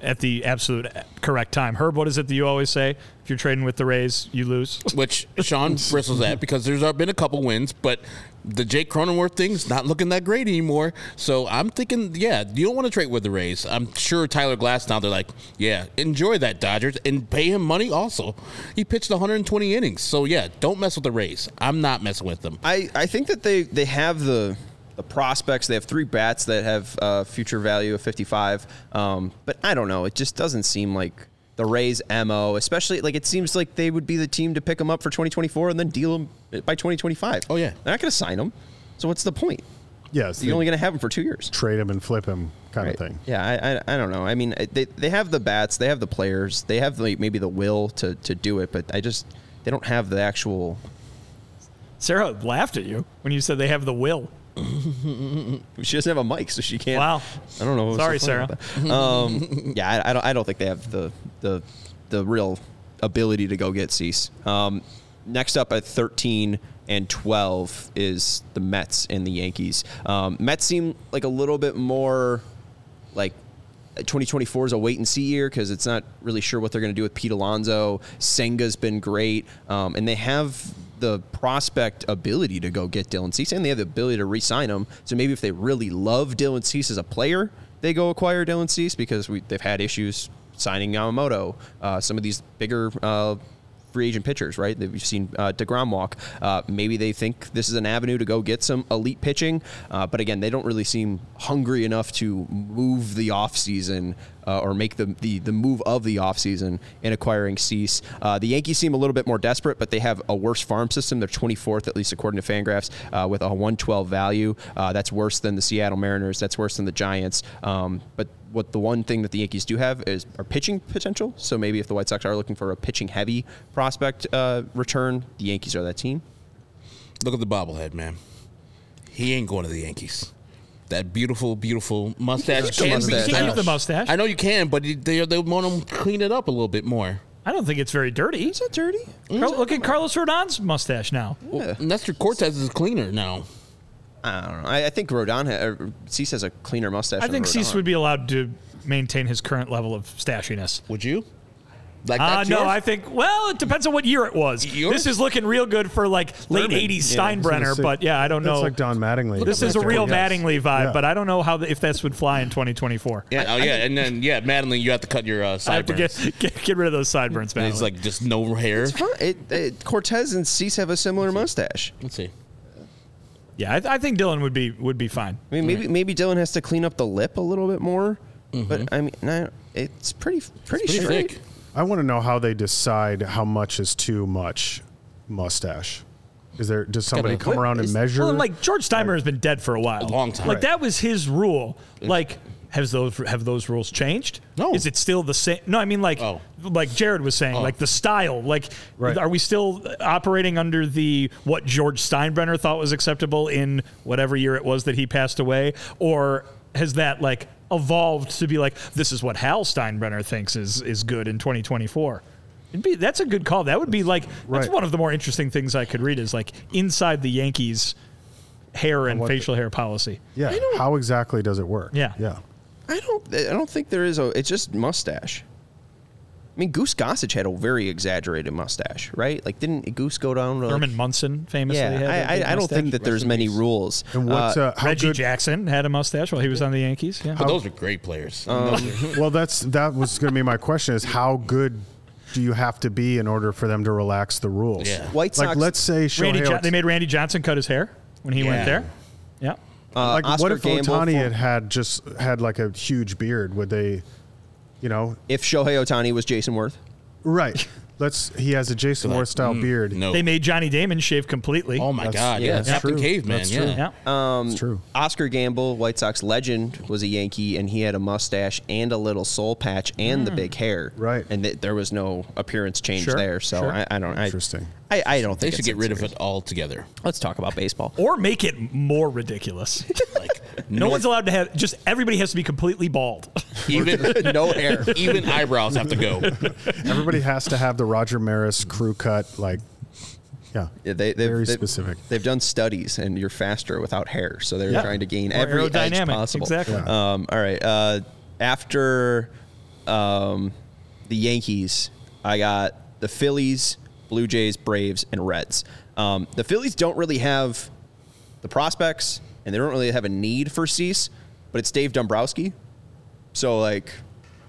at the absolute correct time. Herb, what is it that you always say? If you're trading with the Rays, you lose. Which Sean bristles at because there's been a couple wins, but the Jake Cronenworth thing's not looking that great anymore. So I'm thinking, yeah, you don't want to trade with the Rays. I'm sure Tyler Glass now, they're like, yeah, enjoy that, Dodgers, and pay him money also. He pitched one hundred twenty innings. So, yeah, don't mess with the Rays. I'm not messing with them. I, I think that they, they have the – the prospects. They have three bats that have uh, future value of fifty-five. Um, but I don't know. It just doesn't seem like the Rays' M O, especially like it seems like they would be the team to pick them up for twenty twenty-four and then deal them by twenty twenty-five. Oh, yeah. They're not going to sign them. So what's the point? Yes. You're only going to have them for two years. Trade them and flip them kind right. of thing. Yeah, I, I I don't know. I mean, they, they have the bats. They have the players. They have the, maybe the will to, to do it. But I just, they don't have the actual. Sarah laughed at you when you said they have the will. She doesn't have a mic, so she can't. Wow. I don't know. Sorry, Sarah. Um, yeah, I, I don't. I don't think they have the the the real ability to go get Cease. Um, next up at thirteen and twelve is the Mets and the Yankees. Um, Mets seem like a little bit more like. twenty twenty-four is a wait-and-see year because it's not really sure what they're going to do with Pete Alonso. Senga's been great, um, and they have the prospect ability to go get Dylan Cease, and they have the ability to re-sign him. So maybe if they really love Dylan Cease as a player, they go acquire Dylan Cease because we, they've had issues signing Yamamoto, uh, some of these bigger uh, free agent pitchers, right? We've seen uh, DeGrom walk. Uh, maybe they think this is an avenue to go get some elite pitching. Uh, but again, they don't really seem hungry enough to move the offseason uh, or make the, the the move of the offseason in acquiring Cease. Uh, the Yankees seem a little bit more desperate, but they have a worse farm system. They're twenty-fourth, at least according to Fangraphs, uh, with a one twelve value. Uh, that's worse than the Seattle Mariners. That's worse than the Giants. Um, but what the one thing that the Yankees do have is our pitching potential. So maybe if the White Sox are looking for a pitching-heavy prospect uh, return, the Yankees are that team. Look at the bobblehead, man. He ain't going to the Yankees. That beautiful, beautiful mustache. You can keep the mustache. I know you can, but they they want to clean it up a little bit more. I don't think it's very dirty. Is it dirty? Carl, look at Carlos Rodon's mustache now. Well, yeah. Nestor Cortez is cleaner now. I don't know. I, I think Rodon ha- Cease has a cleaner mustache. I think Cease would be allowed to maintain his current level of stashiness. Would you? Like uh, no, yours? I think, well, it depends on what year it was. Yours? This is looking real good for, like, late Lerman. eighties Steinbrenner, yeah, but, yeah, I don't know. It's like Don Mattingly. This is a real Mattingly vibe, yeah. But I don't know how the, if this would fly in twenty twenty-four. Yeah, I, oh, yeah, I, and then, yeah, Mattingly, you have to cut your uh, sideburns. I have to get, get, get rid of those sideburns, Mattingly. It's like just no hair. It, it, Cortez and Cease have a similar Let's mustache. Let's see. Yeah, I, th- I think Dylan would be would be fine. I mean, maybe right. maybe Dylan has to clean up the lip a little bit more, mm-hmm. but I mean, I, it's pretty pretty, it's pretty straight. Thick. I want to know how they decide how much is too much mustache. Is there does somebody come what, around is, and measure? Well, like George Steinbrenner has been dead for a while, a long time. Like right. that was his rule. Like, has those have those rules changed? No, is it still the same? No, I mean like oh. like Jared was saying, oh. like the style. Like, right. are we still operating under the what George Steinbrenner thought was acceptable in whatever year it was that he passed away, or has that like? evolved to be like, this is what Hal Steinbrenner thinks is is good in twenty twenty-four. It'd be, that's a good call. That would be like, right. that's one of the more interesting things I could read is like inside the Yankees hair and facial the, hair policy. Yeah. How exactly does it work? Yeah. Yeah. I don't, I don't think there is a, it's just mustache. I mean, Goose Gossage had a very exaggerated mustache, right? Like, didn't Goose go down to like, Herman Munson famously yeah, had a I, I, I don't think that there's many rules. And what's, uh, uh, Reggie good? Jackson had a mustache while he was on the Yankees. Yeah. But those are great players. Um, well, that's that was going to be my question is how good do you have to be in order for them to relax the rules? Yeah. White Sox. Like, let's say Shohei jo- They made Randy Johnson cut his hair when he yeah. went there. Yeah. Uh, like, Oscar what if Ohtani had, had just had, like, a huge beard? Would they... You know, if Shohei Ohtani was Jason Worth, right? Let's. He has a Jason Worth style mm, beard. No. They made Johnny Damon shave completely. Oh my that's, God! Yeah, that's Captain Caveman. That's yeah, true. Um, true. Oscar Gamble, White Sox legend, was a Yankee, and he had a mustache and a little soul patch and mm. the big hair. Right, and th- there was no appearance change sure. there. So sure. I, I don't. I, Interesting. I, I don't think they should get rid serious. of it altogether. Let's talk about baseball, or make it more ridiculous. like no one's allowed to have. Just everybody has to be completely bald. Even no hair. Even eyebrows have to go. Everybody has to have the Roger Maris crew cut. Like, yeah, yeah they, they've, very they've, specific. They've done studies, and you're faster without hair. So they're yeah. trying to gain or every edge possible. Exactly. Yeah. Um, all right. Uh, after um, the Yankees, I got the Phillies, Blue Jays, Braves, and Reds. Um, the Phillies don't really have the prospects, and they don't really have a need for Cease, but it's Dave Dombrowski. So, like,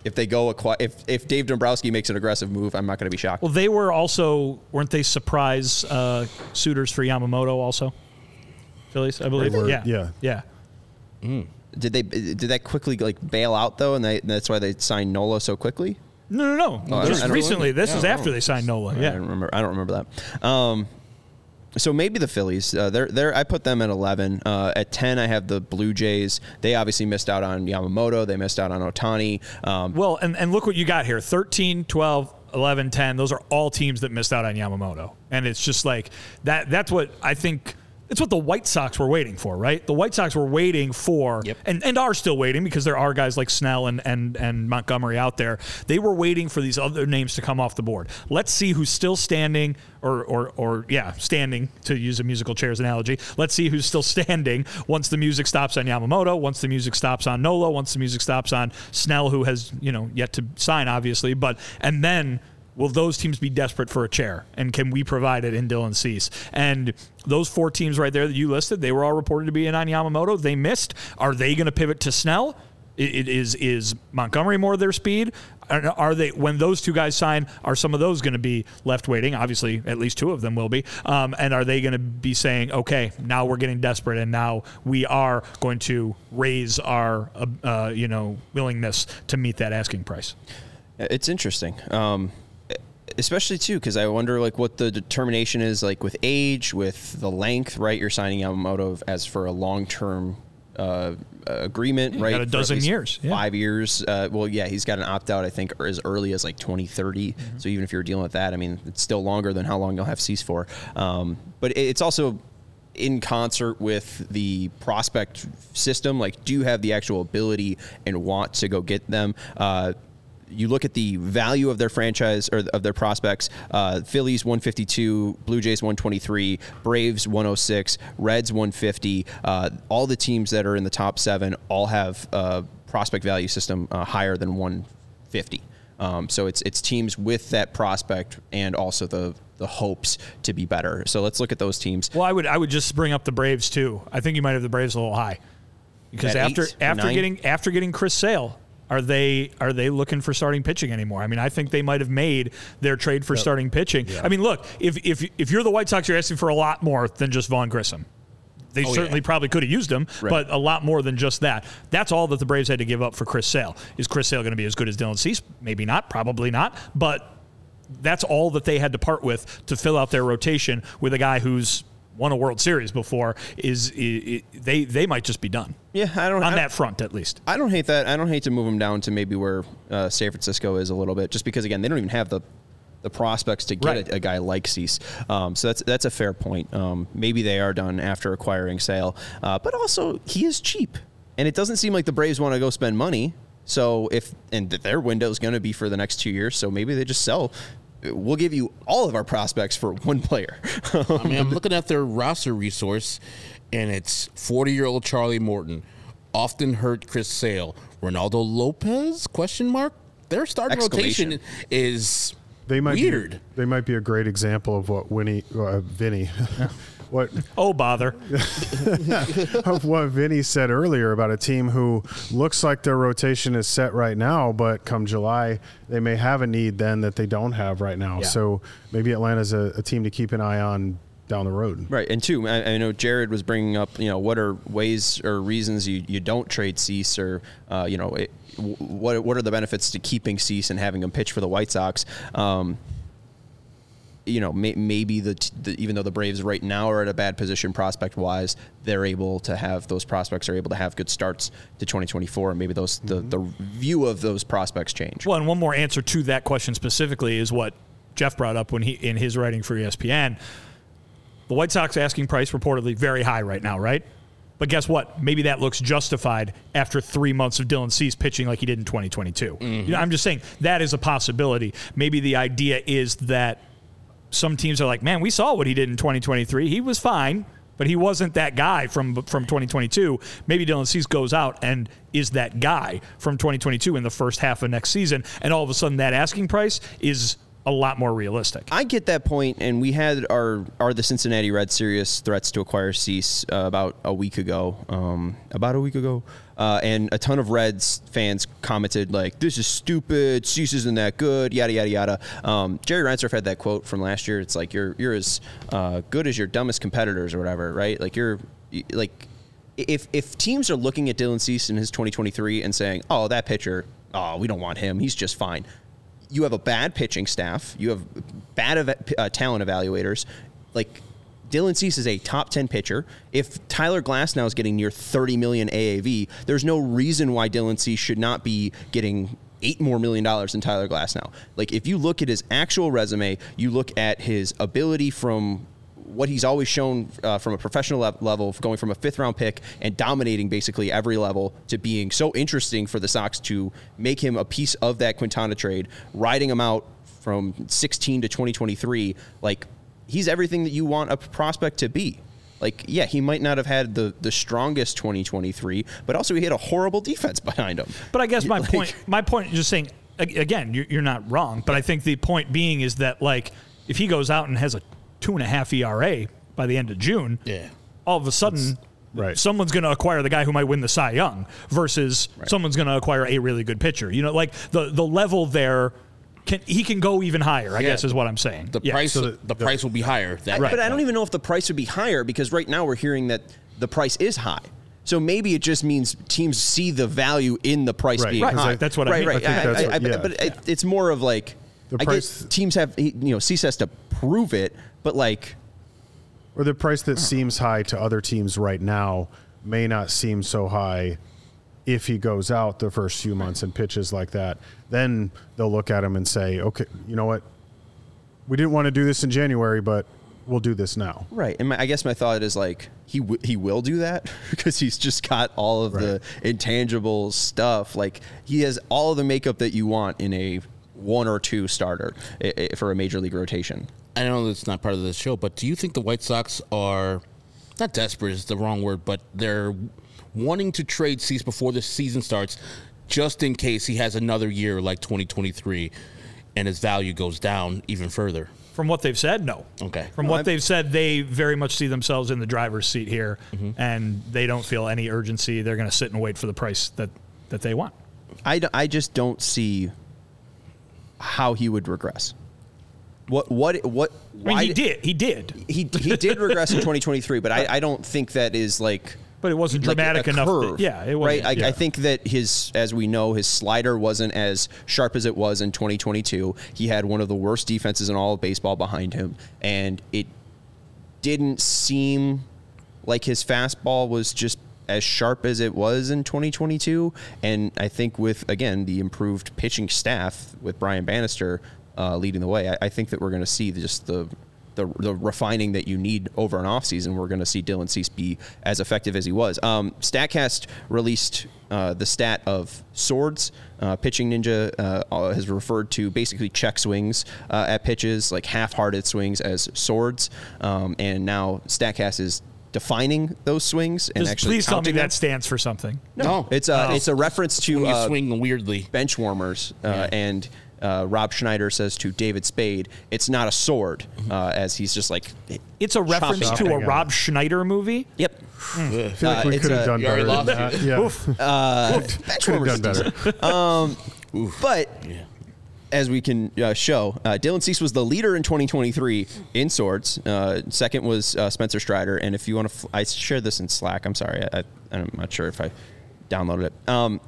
if they go acqui- – if if Dave Dombrowski makes an aggressive move, I'm not going to be shocked. Well, they were also – weren't they surprise uh, suitors for Yamamoto also? Phillies, I believe. Were, yeah. Yeah. Yeah. Mm. Did they – did that quickly, like, bail out, though, and, they, and that's why they signed Nola so quickly? No, no, no. Oh, Just recently. This yeah, is after they signed Nola. Yeah. I don't remember, I don't remember that. Um, so maybe the Phillies. Uh, they're they're. I put them at eleven. Uh, at ten, I have the Blue Jays. They obviously missed out on Yamamoto. They missed out on Ohtani. Um, well, and, and look what you got here. thirteen, twelve, eleven, ten. Those are all teams that missed out on Yamamoto. And it's just like that. That's what I think. It's what the White Sox were waiting for, right? The White Sox were waiting for, yep. and, and are still waiting because there are guys like Snell and, and, and Montgomery out there. They were waiting for these other names to come off the board. Let's see who's still standing, or, or, or yeah, standing, to use a musical chairs analogy. Let's see who's still standing once the music stops on Yamamoto, once the music stops on Nola, once the music stops on Snell, who has, you know, yet to sign, obviously. But, and then... will those teams be desperate for a chair, and can we provide it in Dylan Cease? And those four teams right there that you listed, they were all reported to be in on Yamamoto. They missed. Are they going to pivot to Snell? It is is Montgomery more their speed? Are they, when those two guys sign, are some of those going to be left waiting? Obviously, at least two of them will be. Um, and are they going to be saying, okay, now we're getting desperate and now we are going to raise our, uh, you know, willingness to meet that asking price? It's interesting. Um, especially too, because I wonder like what the determination is like with age, with the length, right? You're signing Yamamoto as for a long-term uh, agreement, yeah, right? Got a dozen years, yeah. five years. Uh, well, yeah, he's got an opt-out, I think, or as early as like twenty thirty. Mm-hmm. So even if you're dealing with that, I mean, it's still longer than how long you'll have Cease for. Um, but it's also in concert with the prospect system. Like, do you have the actual ability and want to go get them? Uh, You look at the value of their franchise or of their prospects. Uh, Phillies one fifty-two, Blue Jays one twenty-three, Braves one oh six, Reds one fifty. Uh, all the teams that are in the top seven all have a prospect value system uh, higher than one fifty. Um, so it's it's teams with that prospect and also the the hopes to be better. So let's look at those teams. Well, I would I would just bring up the Braves too. I think you might have the Braves a little high because at after after getting after getting Chris Sale. Are they are they looking for starting pitching anymore? I mean, I think they might have made their trade for yep. starting pitching. Yeah. I mean, look, if if if you're the White Sox, you're asking for a lot more than just Vaughn Grissom. They oh, certainly yeah. probably could have used him, right. but a lot more than just that. That's all that the Braves had to give up for Chris Sale. Is Chris Sale going to be as good as Dylan Cease? Maybe not, probably not, but that's all that they had to part with to fill out their rotation with a guy who's won a World Series before. Is, is, is they they might just be done. Yeah, I don't on I, that front at least. I don't hate that. I don't hate to move them down to maybe where uh, San Francisco is a little bit, just because again they don't even have the the prospects to get right. a, a guy like Cease. Um, so that's that's a fair point. Um, maybe they are done after acquiring Sale, uh, but also he is cheap, and it doesn't seem like the Braves want to go spend money. So if and their window is going to be for the next two years, so maybe they just sell. We'll give you all of our prospects for one player. I mean, I'm looking at their roster resource, and it's forty-year-old Charlie Morton, often hurt Chris Sale, Ronaldo Lopez, question mark? Their starting rotation is they might weird. Be, they might be a great example of what Winnie, uh, Vinny, what oh bother, of what Vinny said earlier about a team who looks like their rotation is set right now, but come July they may have a need then that they don't have right now. Yeah. So maybe Atlanta's a, a team to keep an eye on down the road. Right, and two, I, I know Jared was bringing up, you know, what are ways or reasons you, you don't trade Cease or uh, you know it, what what are the benefits to keeping Cease and having him pitch for the White Sox? Um, you know, may, maybe the, the even though the Braves right now are at a bad position prospect-wise, they're able to have those prospects are able to have good starts to twenty twenty-four, and maybe those mm-hmm. the, the view of those prospects change. Well, and one more answer to that question specifically is what Jeff brought up when he in his writing for E S P N. The White Sox asking price reportedly very high right now, right? But guess what? Maybe that looks justified after three months of Dylan Cease pitching like he did in twenty twenty-two. Mm-hmm. You know, I'm just saying that is a possibility. Maybe the idea is that some teams are like, man, we saw what he did in twenty twenty-three. He was fine, but he wasn't that guy from from twenty twenty-two. Maybe Dylan Cease goes out and is that guy from twenty twenty-two in the first half of next season, and all of a sudden that asking price is a lot more realistic. I get that point, and we had our are the Cincinnati Reds serious threats to acquire Cease uh, about a week ago, um, about a week ago, uh, and a ton of Reds fans commented like, "This is stupid. Cease isn't that good." Yada yada yada. Um, Jerry Reinsdorf had that quote from last year. It's like you're you're as uh, good as your dumbest competitors or whatever, right? Like you're like if if teams are looking at Dylan Cease in his twenty twenty-three and saying, "Oh, that pitcher, oh, we don't want him. He's just fine." You have a bad pitching staff. You have bad ev- uh, talent evaluators. Like Dylan Cease is a top ten pitcher. If Tyler Glasnow is getting near thirty million A A V, there's no reason why Dylan Cease should not be getting eight more million dollars than Tyler Glasnow. Like if you look at his actual resume, you look at his ability from what he's always shown uh, from a professional le- level, going from a fifth round pick and dominating basically every level to being so interesting for the Sox to make him a piece of that Quintana trade, riding him out from sixteen to twenty twenty-three. Like he's everything that you want a prospect to be. Like, yeah, he might not have had the, the strongest twenty twenty-three, but also he had a horrible defense behind him. But I guess my like, point, my point is just saying, again, you're not wrong, but I think the point being is that like, if he goes out and has a two and a half E R A by the end of June, yeah. all of a sudden Right. Someone's going to acquire the guy who might win the Cy Young versus right. someone's going to acquire a really good pitcher. You know, like the the level there, can he can go even higher, I yeah. guess is what I'm saying. The yeah. price so the, the, the price will be higher. That right. But I don't even know if the price would be higher because right now we're hearing that the price is high. So maybe it just means teams see the value in the price right. being right. high. I, that's what right, I mean. Right. I think I, that's I, what, yeah. But it, it's more of like, the I price, guess teams have, you know, Cease has to prove it, but like. Or the price that seems high to other teams right now may not seem so high if he goes out the first few months and pitches like that. Then they'll look at him and say, okay, you know what? We didn't want to do this in January, but we'll do this now. Right. And my, I guess my thought is like, he w- he will do that because he's just got all of right. the intangible stuff. Like he has all of the makeup that you want in a one or two starter for a major league rotation. I know that's not part of this show, but do you think the White Sox are not desperate is the wrong word, but they're wanting to trade Cease before the season starts just in case he has another year like twenty twenty-three and his value goes down even further? From what they've said, no. Okay. From well, what I've, they've said, they very much see themselves in the driver's seat here, mm-hmm. and they don't feel any urgency. They're going to sit and wait for the price that, that they want. I, d- I just don't see how he would regress. What what what? Why I mean, he did. He did. He he did regress in twenty twenty-three, but I, I don't think that is like. But it wasn't like dramatic enough. Curve, that, yeah, it wasn't. Right. Yeah. I, I think that his, as we know, his slider wasn't as sharp as it was in twenty twenty-two. He had one of the worst defenses in all of baseball behind him, and it didn't seem like his fastball was just as sharp as it was in twenty twenty-two. And I think with again the improved pitching staff with Brian Bannister. Uh, leading the way, I, I think that we're going to see just the, the the refining that you need over an offseason. We're going to see Dylan Cease be as effective as he was. Um, Statcast released uh, the stat of swords. Uh, Pitching Ninja uh, has referred to basically check swings uh, at pitches, like half-hearted swings as swords. Um, and now Statcast is defining those swings and just actually please tell me them. That stands for something. No, no. It's, a, no. it's a reference to uh, swing weirdly. Bench warmers uh, yeah. and... Uh, Rob Schneider says to David Spade, it's not a sword, uh, as he's just like... It's a reference to a Rob Schneider movie? Yep. Mm. I feel like uh, we could have done better than that. Yeah. Oof. Uh, could have done better. Um, but, yeah. as we can uh, show, uh, Dylan Cease was the leader in twenty twenty-three in swords. Uh, second was uh, Spencer Strider. And if you want to... Fl- I shared this in Slack. I'm sorry. I, I, I'm not sure if I downloaded it. Um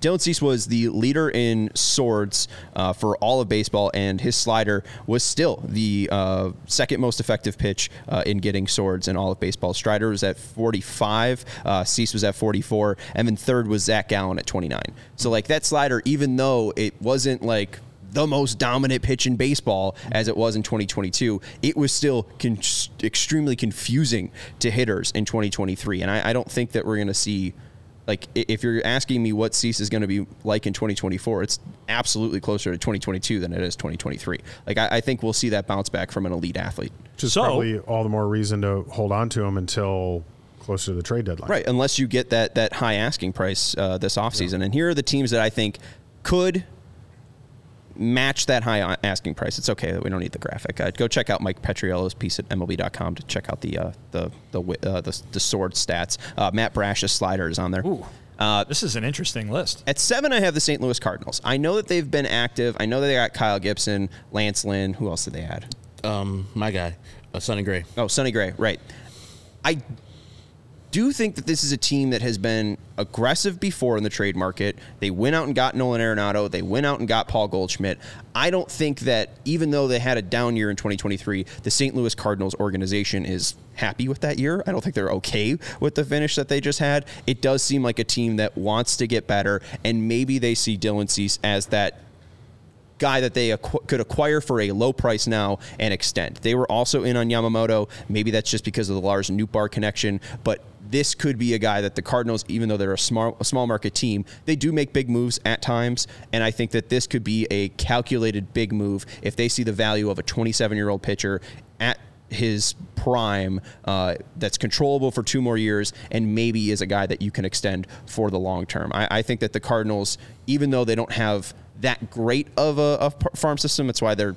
Dylan Cease was the leader in swords uh, for all of baseball, and his slider was still the uh, second most effective pitch uh, in getting swords in all of baseball. Strider was at forty-five, uh, Cease was at forty-four, and then third was Zach Gallen at twenty-nine. So, like, that slider, even though it wasn't, like, the most dominant pitch in baseball as it was in twenty twenty-two, it was still con- extremely confusing to hitters in twenty twenty-three, and I, I don't think that we're going to see... Like, if you're asking me what Cease is going to be like in twenty twenty-four, it's absolutely closer to twenty twenty-two than it is twenty twenty-three. Like, I, I think we'll see that bounce back from an elite athlete. Which is so, probably all the more reason to hold on to him until closer to the trade deadline. Right, unless you get that, that high asking price uh, this offseason. Yeah. And here are the teams that I think could match that high asking price. It's okay that we don't need the graphic. Uh, go check out Mike Petriello's piece at M L B dot com to check out the uh, the the, uh, the the sword stats. Uh, Matt Brash's slider is on there. Ooh, uh, this is an interesting list. At seven, I have the Saint Louis Cardinals. I know that they've been active. I know that they got Kyle Gibson, Lance Lynn. Who else did they add? Um, my guy, uh, Sonny Gray. Oh, Sonny Gray, right. I do think that this is a team that has been aggressive before in the trade market. They went out and got Nolan Arenado. They went out and got Paul Goldschmidt. I don't think that, even though they had a down year in twenty twenty-three, the Saint Louis Cardinals organization is happy with that year. I don't think they're okay with the finish that they just had. It does seem like a team that wants to get better, and maybe they see Dylan Cease as that guy that they acqu- could acquire for a low price now and extend. They were also in on Yamamoto. Maybe that's just because of the Lars Nootbaar connection, but this could be a guy that the Cardinals, even though they're a small, a small market team, they do make big moves at times, and I think that this could be a calculated big move if they see the value of a twenty-seven-year-old pitcher at his prime uh, that's controllable for two more years and maybe is a guy that you can extend for the long term. I, I think that the Cardinals, even though they don't have that great of a, a farm system, that's why they're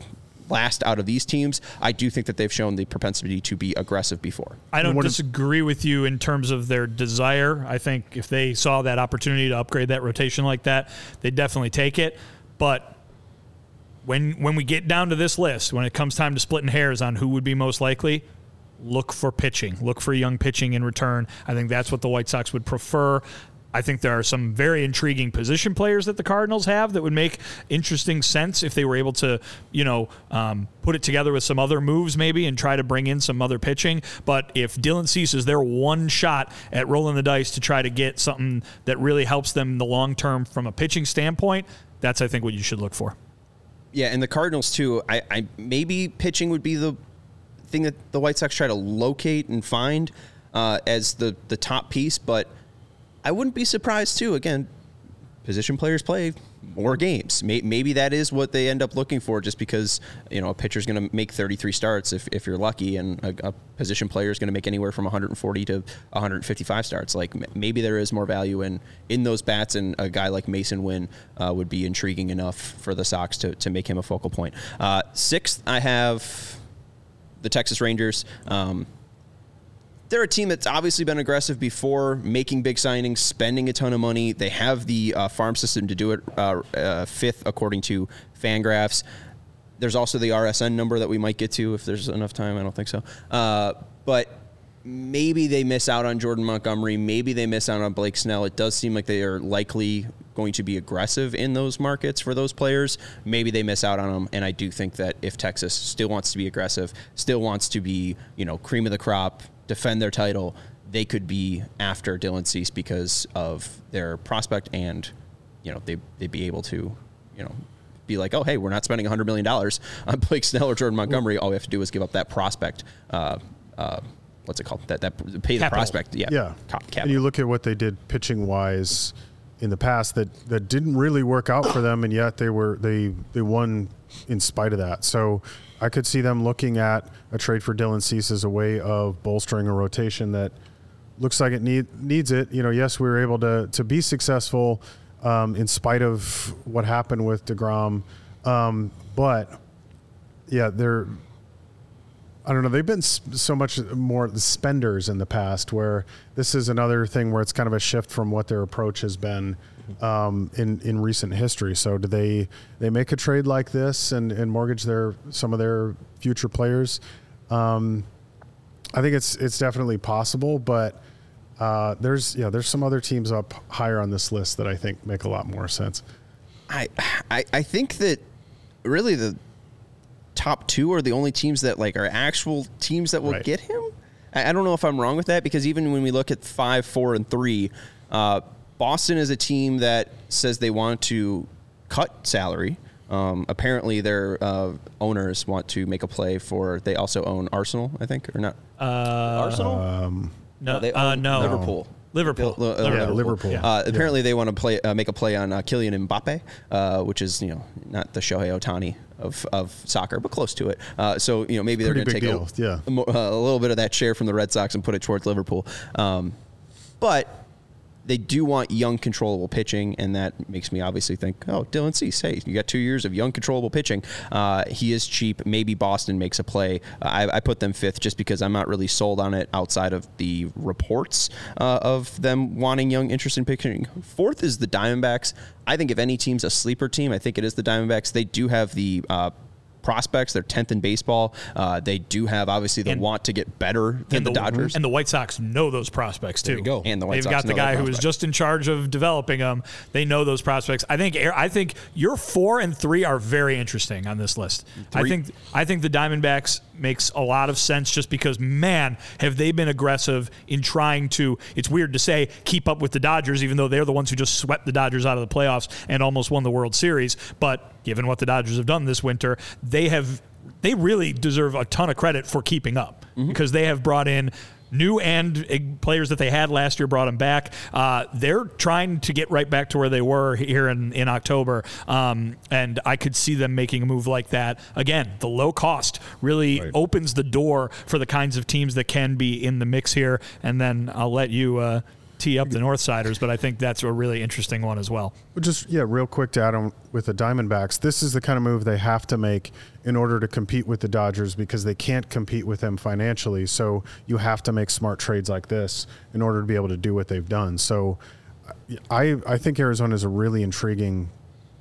last out of these teams, I do think that they've shown the propensity to be aggressive before. I don't disagree with you in terms of their desire. I think if they saw that opportunity to upgrade that rotation like that, they'd definitely take it. But when when we get down to this list, when it comes time to splitting hairs on who would be most likely, look for pitching. Look for young pitching in return. I think that's what the White Sox would prefer. I think there are some very intriguing position players that the Cardinals have that would make interesting sense if they were able to, you know, um, put it together with some other moves maybe and try to bring in some other pitching. But if Dylan Cease is their one shot at rolling the dice to try to get something that really helps them in the long term from a pitching standpoint, that's, I think, what you should look for. Yeah, and the Cardinals, too, I, I maybe pitching would be the thing that the White Sox try to locate and find uh, as the, the top piece, but I wouldn't be surprised, too. Again, position players play more games. Maybe that is what they end up looking for, just because, you know, a pitcher's going to make thirty-three starts if, if you're lucky, and a, a position player is going to make anywhere from one hundred forty to one hundred fifty-five starts. Like, maybe there is more value in, in those bats, and a guy like Mason Wynn uh, would be intriguing enough for the Sox to, to make him a focal point. Uh, sixth, I have the Texas Rangers. Um They're a team that's obviously been aggressive before, making big signings, spending a ton of money. They have the uh, farm system to do it, uh, uh, fifth according to Fangraphs. There's also the R S N number that we might get to if there's enough time. I don't think so. Uh, but maybe they miss out on Jordan Montgomery. Maybe they miss out on Blake Snell. It does seem like they are likely going to be aggressive in those markets for those players. Maybe they miss out on them. And I do think that if Texas still wants to be aggressive, still wants to be, you know, cream of the crop, defend their title, they could be after Dylan Cease because of their prospect, and, you know, they, they'd be able to, you know, be like, oh, hey, we're not spending one hundred million dollars on Blake Snell or Jordan Montgomery. All we have to do is give up that prospect. Uh, uh, what's it called? That that pay the capital. prospect. Yeah. yeah. Capital. And you look at what they did pitching-wise in the past that, that didn't really work out for them, and yet they were they they won in spite of that. So I could see them looking at a trade for Dylan Cease as a way of bolstering a rotation that looks like it need, needs it. You know, yes, we were able to to be successful um, in spite of what happened with DeGrom. Um, but, yeah, they're – I don't know. They've been so much more spenders in the past, where this is another thing where it's kind of a shift from what their approach has been Um, in, in recent history. So do they they make a trade like this and, and mortgage their some of their future players? Um, I think it's it's definitely possible, but uh, there's yeah there's some other teams up higher on this list that I think make a lot more sense. I I, I think that really the top two are the only teams that like are actual teams that will right. get him. I, I don't know if I'm wrong with that, because even when we look at five, four, and three. Uh, Boston is a team that says they want to cut salary. Um, apparently, their uh, owners want to make a play for. They also own Arsenal, I think, or not? Uh, Arsenal? Um, no, no, they own uh, no. Liverpool. Liverpool. L- L- yeah, Liverpool. Liverpool. Yeah. Uh, apparently, yeah. they want to play, uh, make a play on uh, Kylian Mbappe, uh, which is, you know, not the Shohei Ohtani of of soccer, but close to it. Uh, so, you know, maybe they're going to take a, yeah. a, a little bit of that share from the Red Sox and put it towards Liverpool. Um, but. They do want young, controllable pitching, and that makes me obviously think, oh, Dylan Cease, hey, you got two years of young, controllable pitching. Uh, he is cheap. Maybe Boston makes a play. Uh, I, I put them fifth just because I'm not really sold on it outside of the reports uh, of them wanting young, interesting pitching. Fourth is the Diamondbacks. I think if any team's a sleeper team, I think it is the Diamondbacks. They do have the uh, prospects. They're tenth in baseball. Uh, they do have, obviously, the and, want to get better than the, the Dodgers. And the White Sox know those prospects, too. There you go. And the White They've Sox got the guy who is just in charge of developing them. They know those prospects. I think I think your four and three are very interesting on this list. Three. I think I think the Diamondbacks makes a lot of sense just because, man, have they been aggressive in trying to, it's weird to say, keep up with the Dodgers, even though they're the ones who just swept the Dodgers out of the playoffs and almost won the World Series. But given what the Dodgers have done this winter, they have they really deserve a ton of credit for keeping up mm-hmm. because they have brought in new and players that they had last year, brought them back. Uh, they're trying to get right back to where they were here in, in October, um, and I could see them making a move like that. Again, the low cost really right. opens the door for the kinds of teams that can be in the mix here, and then I'll let you uh, tee up the Northsiders, but I think that's a really interesting one as well. Just, yeah, real quick to add on with the Diamondbacks, this is the kind of move they have to make in order to compete with the Dodgers because they can't compete with them financially. So you have to make smart trades like this in order to be able to do what they've done. So I, I think Arizona is a really intriguing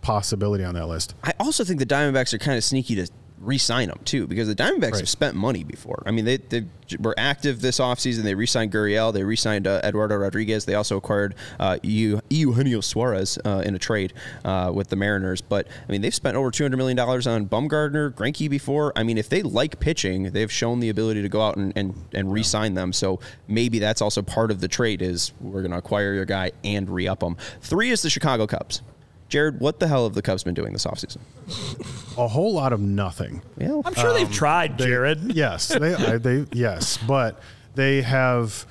possibility on that list. I also think the Diamondbacks are kind of sneaky to re-sign them, too, because the Diamondbacks right. have spent money before. I mean, they, they were active this offseason. They re-signed Gurriel. They re-signed uh, Eduardo Rodriguez. They also acquired uh, Eugenio Suarez uh, in a trade uh, with the Mariners. But, I mean, they've spent over two hundred million dollars on Bumgarner, Greinke before. I mean, if they like pitching, they've shown the ability to go out and, and, and re-sign them. So maybe that's also part of the trade is we're going to acquire your guy and re-up them. Three is the Chicago Cubs. Jared, what the hell have the Cubs been doing this offseason? A whole lot of nothing. Well, I'm sure um, they've tried, they, Jared. Yes, they, they, yes, but they have,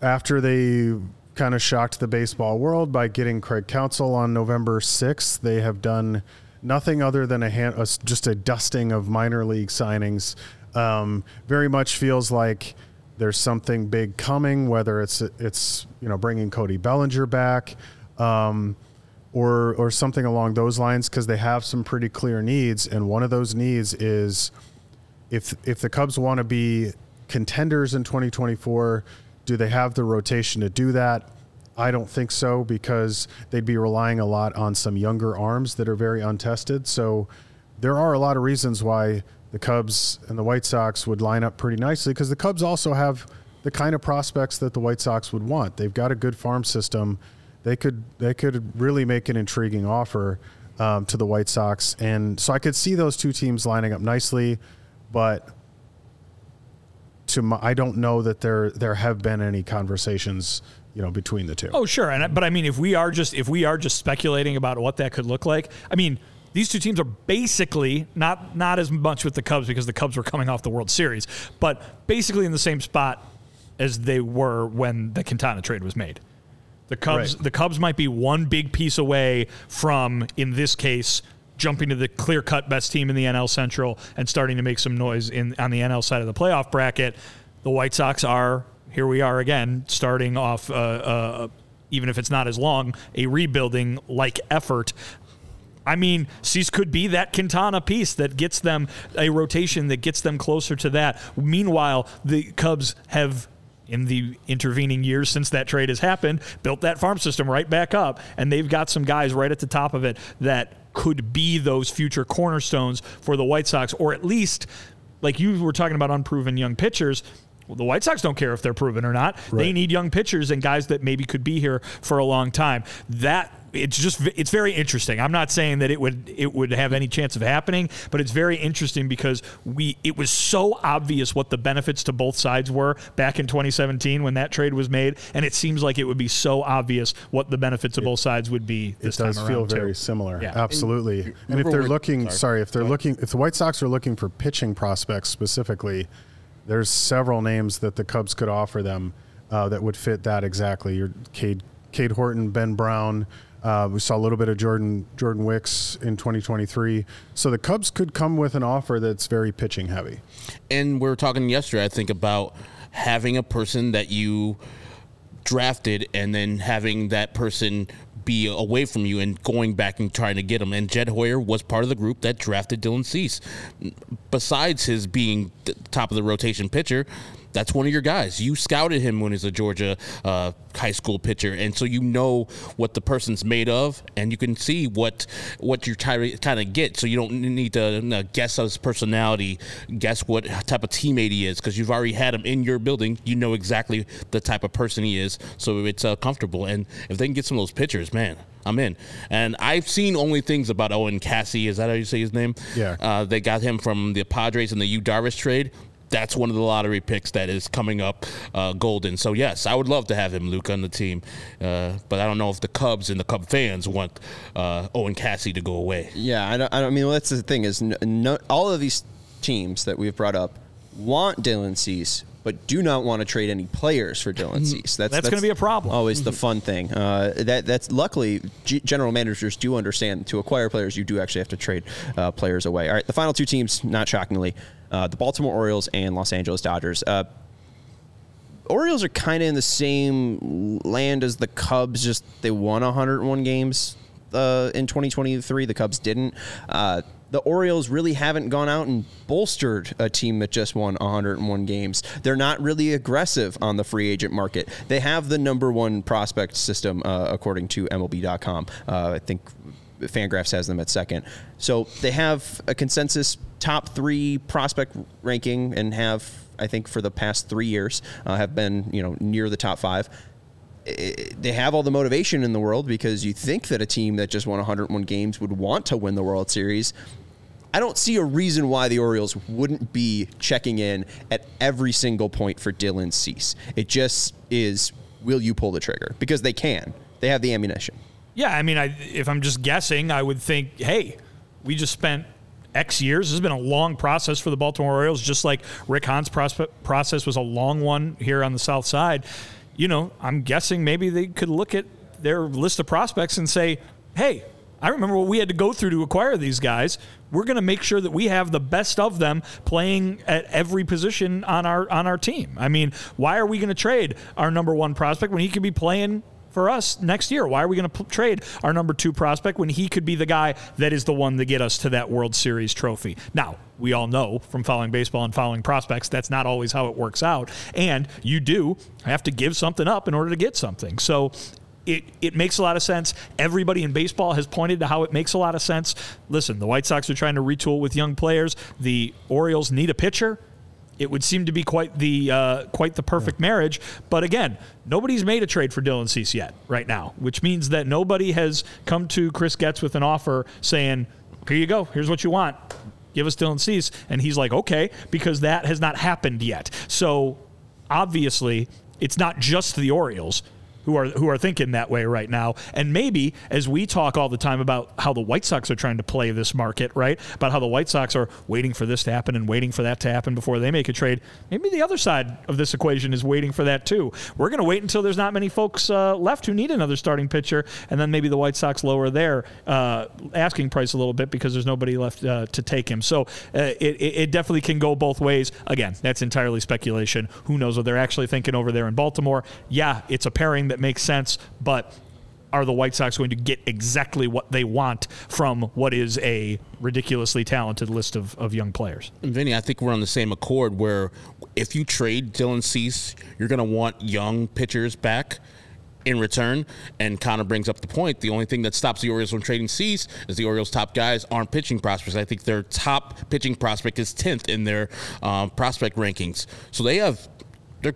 after they kind of shocked the baseball world by getting Craig Counsell on November sixth, they have done nothing other than a hand, just a dusting of minor league signings. Um, very much feels like there's something big coming, whether it's it's you know bringing Cody Bellinger back. Um, Or, or something along those lines, because they have some pretty clear needs, and one of those needs is if if the Cubs want to be contenders in twenty twenty-four, do they have the rotation to do that? I don't think so, because they'd be relying a lot on some younger arms that are very untested. So there are a lot of reasons why the Cubs and the White Sox would line up pretty nicely, because the Cubs also have the kind of prospects that the White Sox would want. They've got a good farm system. They could they could really make an intriguing offer um, to the White Sox. And so I could see those two teams lining up nicely, but to my, I don't know that there there have been any conversations, you know, between the two. Oh, sure. And but I mean, if we are just if we are just speculating about what that could look like, I mean, these two teams are basically, not not as much with the Cubs because the Cubs were coming off the World Series, but basically in the same spot as they were when the Quintana trade was made. The Cubs, right. the Cubs might be one big piece away from, in this case, jumping to the clear-cut best team in the N L Central and starting to make some noise in on the N L side of the playoff bracket. The White Sox are, here we are again, starting off, uh, uh, even if it's not as long, a rebuilding-like effort. I mean, Cease could be that Quintana piece that gets them a rotation that gets them closer to that. Meanwhile, the Cubs have, in the intervening years since that trade has happened, built that farm system right back up, and they've got some guys right at the top of it that could be those future cornerstones for the White Sox, or at least, like you were talking about unproven young pitchers, well, the White Sox don't care if they're proven or not. Right. They need young pitchers and guys that maybe could be here for a long time. That it's just it's very interesting. I'm not saying that it would it would have any chance of happening, but it's very interesting because we it was so obvious what the benefits to both sides were back in twenty seventeen when that trade was made, and it seems like it would be so obvious what the benefits of both sides would be this time around. It does feel very similar. Yeah. Absolutely. And, and if they're looking sorry, sorry if they're looking if the White Sox are looking for pitching prospects specifically, there's several names that the Cubs could offer them uh, that would fit that exactly. Your Cade Cade Horton, Ben Brown, Uh, we saw a little bit of Jordan Jordan Wicks in twenty twenty-three. So the Cubs could come with an offer that's very pitching heavy. And we were talking yesterday, I think, about having a person that you drafted and then having that person be away from you and going back and trying to get them. And Jed Hoyer was part of the group that drafted Dylan Cease. Besides his being the top of the rotation pitcher, that's one of your guys. You scouted him when he's a Georgia uh, high school pitcher, and so you know what the person's made of, and you can see what what you're trying to get. So you don't need to you know, guess his personality, guess what type of teammate he is, because you've already had him in your building. You know exactly the type of person he is, so it's uh, comfortable. And if they can get some of those pitchers, man, I'm in. And I've seen only things about Owen Cassie. Is that how you say his name? Yeah. Uh, they got him from the Padres in the Yu Darvish trade. That's one of the lottery picks that is coming up uh, golden. So, yes, I would love to have him, Luke, on the team. Uh, but I don't know if the Cubs and the Cub fans want uh, Owen Cassie to go away. Yeah, I don't, I don't I mean, well, that's the thing is no, no, all of these teams that we've brought up want Dylan Cease, but do not want to trade any players for Dylan Cease. That's, that's, that's going to be a problem. Always the fun thing. Uh, that that's luckily, G- general managers do understand to acquire players, you do actually have to trade uh, players away. All right, the final two teams, not shockingly, uh, the Baltimore Orioles and Los Angeles Dodgers. Uh, Orioles are kind of in the same land as the Cubs, just they won one hundred one games uh, in twenty twenty-three. The Cubs didn't. Uh, the Orioles really haven't gone out and bolstered a team that just won one hundred one games. They're not really aggressive on the free agent market. They have the number one prospect system, uh, according to M L B dot com. Uh, I think Fangraphs has them at second. So they have a consensus top three prospect ranking and have, I think, for the past three years, uh, have been, you know, near the top five. It, they have all the motivation in the world, because you think that a team that just won one hundred one games would want to win the World Series. I don't see a reason why the Orioles wouldn't be checking in at every single point for Dylan Cease. It just is, will you pull the trigger? Because they can. They have the ammunition. Yeah, I mean, I, if I'm just guessing, I would think, hey, we just spent X years. This has been a long process for the Baltimore Orioles, just like Rick Hahn's process was a long one here on the South Side. You know, I'm guessing maybe they could look at their list of prospects and say, hey, I remember what we had to go through to acquire these guys. We're going to make sure that we have the best of them playing at every position on our on our team. I mean, why are we going to trade our number one prospect when he could be playing for us next year? Why are we going to p- trade our number two prospect when he could be the guy that is the one to get us to that World Series trophy? Now, we all know from following baseball and following prospects, that's not always how it works out. And you do have to give something up in order to get something. So it, it makes a lot of sense. Everybody in baseball has pointed to how it makes a lot of sense. Listen, the White Sox are trying to retool with young players. The Orioles need a pitcher. It would seem to be quite the uh, quite the perfect yeah. marriage. But again, nobody's made a trade for Dylan Cease yet right now, which means that nobody has come to Chris Getz with an offer saying, here you go, here's what you want. Give us Dylan Cease. And he's like, okay, because that has not happened yet. So obviously it's not just the Orioles who are who are thinking that way right now. And maybe, as we talk all the time about how the White Sox are trying to play this market, right, about how the White Sox are waiting for this to happen and waiting for that to happen before they make a trade, maybe the other side of this equation is waiting for that too. We're going to wait until there's not many folks uh, left who need another starting pitcher, and then maybe the White Sox lower their uh, asking price a little bit because there's nobody left uh, to take him. So uh, it, it definitely can go both ways. Again, that's entirely speculation. Who knows what they're actually thinking over there in Baltimore. Yeah, it's a pairing that makes sense, but are the White Sox going to get exactly what they want from what is a ridiculously talented list of, of young players? And Vinny, I think we're on the same accord where if you trade Dylan Cease, you're going to want young pitchers back in return, and Connor brings up the point. The only thing that stops the Orioles from trading Cease is the Orioles' top guys aren't pitching prospects. I think their top pitching prospect is tenth in their um, prospect rankings. So they have, they're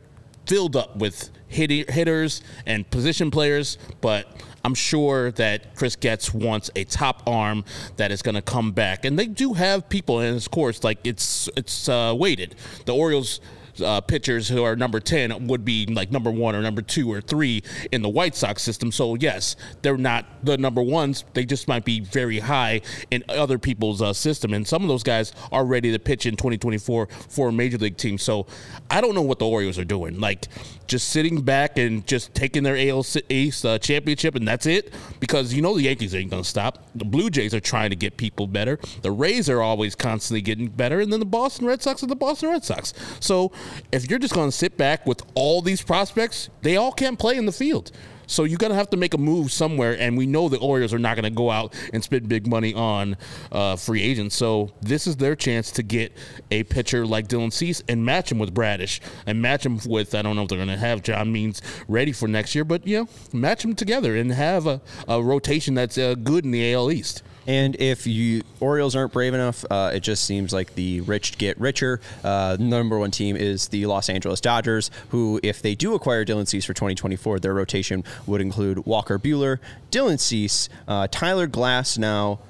filled up with hitters and position players, but I'm sure that Chris Getz wants a top arm that is going to come back. And they do have people in his course, like it's it's uh, weighted. The Orioles uh, pitchers who are number ten would be like number one or number two or three in the White Sox system. So, yes, they're not the number ones. They just might be very high in other people's uh, system. And some of those guys are ready to pitch in twenty twenty-four for a major league team. So I don't know what the Orioles are doing. Like, just sitting back and just taking their A L East uh, championship, and that's it? Because you know the Yankees ain't going to stop. The Blue Jays are trying to get people better. The Rays are always constantly getting better. And then the Boston Red Sox are the Boston Red Sox. So if you're just going to sit back with all these prospects, they all can't play in the field. So you're going to have to make a move somewhere, and we know the Orioles are not going to go out and spend big money on uh, free agents. So this is their chance to get a pitcher like Dylan Cease and match him with Bradish and match him with, I don't know if they're going to have John Means ready for next year, but, you know, match them together and have a, a rotation that's uh, good in the A L East. And if you Orioles aren't brave enough, uh, it just seems like the rich get richer. Uh, number one team is the Los Angeles Dodgers, who, if they do acquire Dylan Cease for twenty twenty-four, their rotation would include Walker Buehler, Dylan Cease, uh, Tyler Glass now,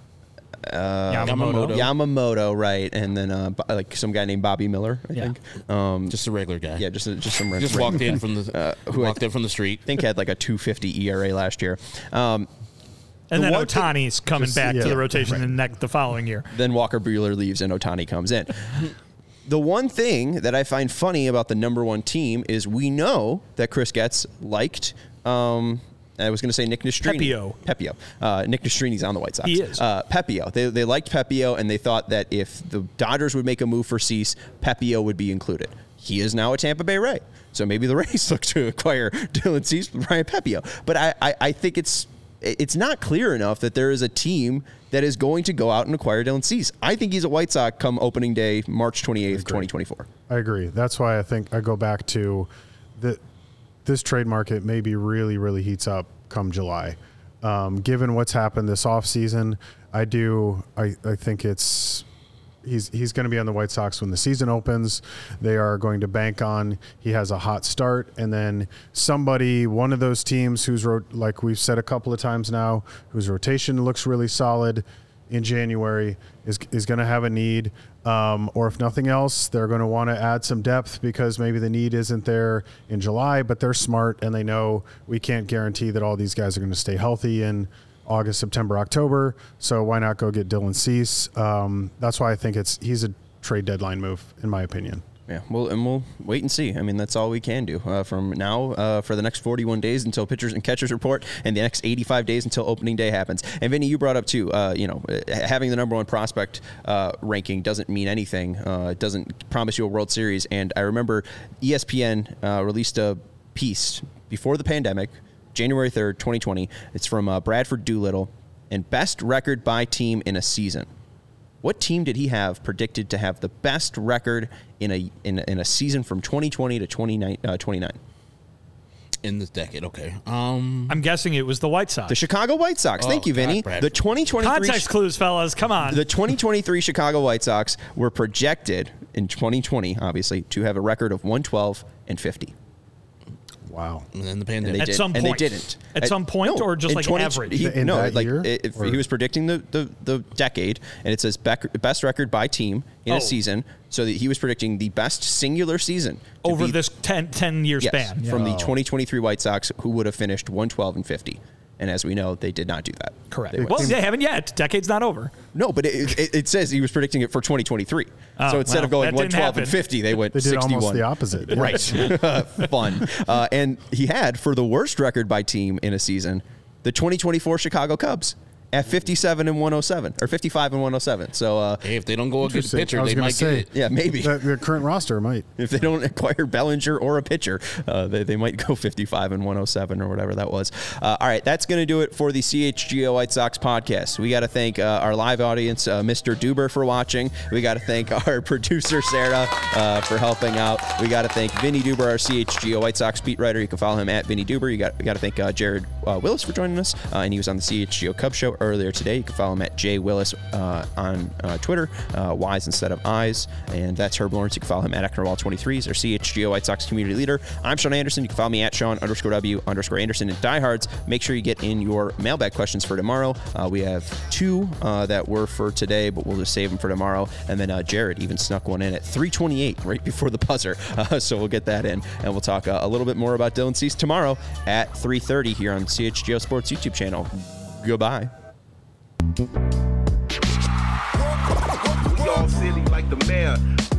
uh, Yamamoto. Yamamoto, right, and then uh, like some guy named Bobby Miller, I yeah. think. Um, just a regular guy. Yeah, just a, just some just walked in guy. from the uh, who walked th- in from the street. I think had like a two fifty E R A last year. Um, And the then one, Otani's coming just, back yeah, to the rotation right. the, next, the following year. Then Walker Buehler leaves and Otani comes in. The one thing that I find funny about the number one team is we know that Chris Getz liked, um, I was going to say Nick Nastrini. Pepio. Pepio. Uh, Nick Nostrini's on the White Sox. He is. Uh, Pepio. They, they liked Pepio, and they thought that if the Dodgers would make a move for Cease, Pepio would be included. he is now a Tampa Bay Ray. So maybe the Rays look to acquire Dylan Cease from Ryan Pepio. But I, I, I think it's it's not clear enough that there is a team that is going to go out and acquire Dylan Cease. I think he's a White Sox come opening day, March twenty-eighth, twenty twenty-four. I agree. That's why I think I go back to the, this trade market maybe really, really heats up come July. Um, given what's happened this offseason, I do I, I think it's he's he's going to be on the White Sox when the season opens. They are going to bank on he has a hot start, and then somebody, one of those teams who's ro- like we've said a couple of times now, whose rotation looks really solid in January is is going to have a need, um, or if nothing else, they're going to want to add some depth because maybe the need isn't there in July, but they're smart and they know we can't guarantee that all these guys are going to stay healthy in August, September, October, so why not go get Dylan Cease? Um, that's why I think it's he's a trade deadline move, in my opinion. Yeah, well, and we'll wait and see. I mean, that's all we can do uh, from now uh, for the next forty-one days until pitchers and catchers report, and the next eighty-five days until opening day happens. And, Vinny, you brought up, too, uh, you know, having the number one prospect uh, ranking doesn't mean anything. Uh, it doesn't promise you a World Series. And I remember E S P N uh, released a piece before the pandemic, January third, twenty twenty. It's from uh, Bradford Doolittle, and best record by team in a season. What team did he have predicted to have the best record in a in a, in a season from twenty twenty to twenty-nine? In this decade, okay. Um, I'm guessing it was the White Sox. The Chicago White Sox. Oh, Thank you, God, Vinny. Bradford. The twenty twenty-three context sh- clues, fellas. Come on. The twenty twenty-three Chicago White Sox were projected in twenty twenty, obviously, to have a record of one twelve and fifty. Wow. And then the pandemic. At did. some point. And they didn't. At, At some point no, or just like twenty, average? He, in no, that like year, if he was predicting the, the, the decade, and it says bec- best record by team in oh. a season, so that he was predicting the best singular season. Over be, this ten-year yes, span. Yeah. From the twenty twenty-three White Sox, who would have finished one twelve and fifty. And as we know, they did not do that. Correct. They well, they haven't yet. Decade's not over. No, but it, it, it says he was predicting it for twenty twenty-three. Oh, so instead well, of going one twelve and fifty, they went sixty-one. They did almost the opposite. Yeah. Right. Fun. Uh, and he had, for the worst record by team in a season, the twenty twenty-four Chicago Cubs at fifty-seven and one oh seven, or fifty-five and one oh seven. So uh, hey, if they don't go get a pitcher, they might say, get it. Yeah, maybe. The, the current roster might. If they don't acquire Bellinger or a pitcher, uh, they, they might go fifty-five and one oh seven or whatever that was. Uh, all right, that's going to do it for the C H G O White Sox podcast. We got to thank uh, our live audience, uh, Mister Duber, for watching. We got to thank our producer, Sarah, uh, for helping out. We got to thank Vinny Duber, our C H G O White Sox beat writer. You can follow him at Vinny Duber. You got, we got to thank uh, Jared uh, Willis for joining us, uh, and he was on the C H G O Cub Show earlier today. You can follow him at J Willis uh, on uh, Twitter, uh, Y's instead of I's, and that's Herb Lawrence. You can follow him at Ecknerwall twenty-three. He's our C H G O White Sox community leader. I'm Sean Anderson. You can follow me at Sean underscore W underscore Anderson and Diehards. Make sure you get in your mailbag questions for tomorrow. Uh, we have two uh, that were for today, but we'll just save them for tomorrow. And then uh, Jared even snuck one in at three twenty-eight, right before the buzzer. Uh, so we'll get that in, and we'll talk uh, a little bit more about Dylan Cease tomorrow at three thirty here on C H G O Sports YouTube channel. Goodbye. Y'all silly like the mayor.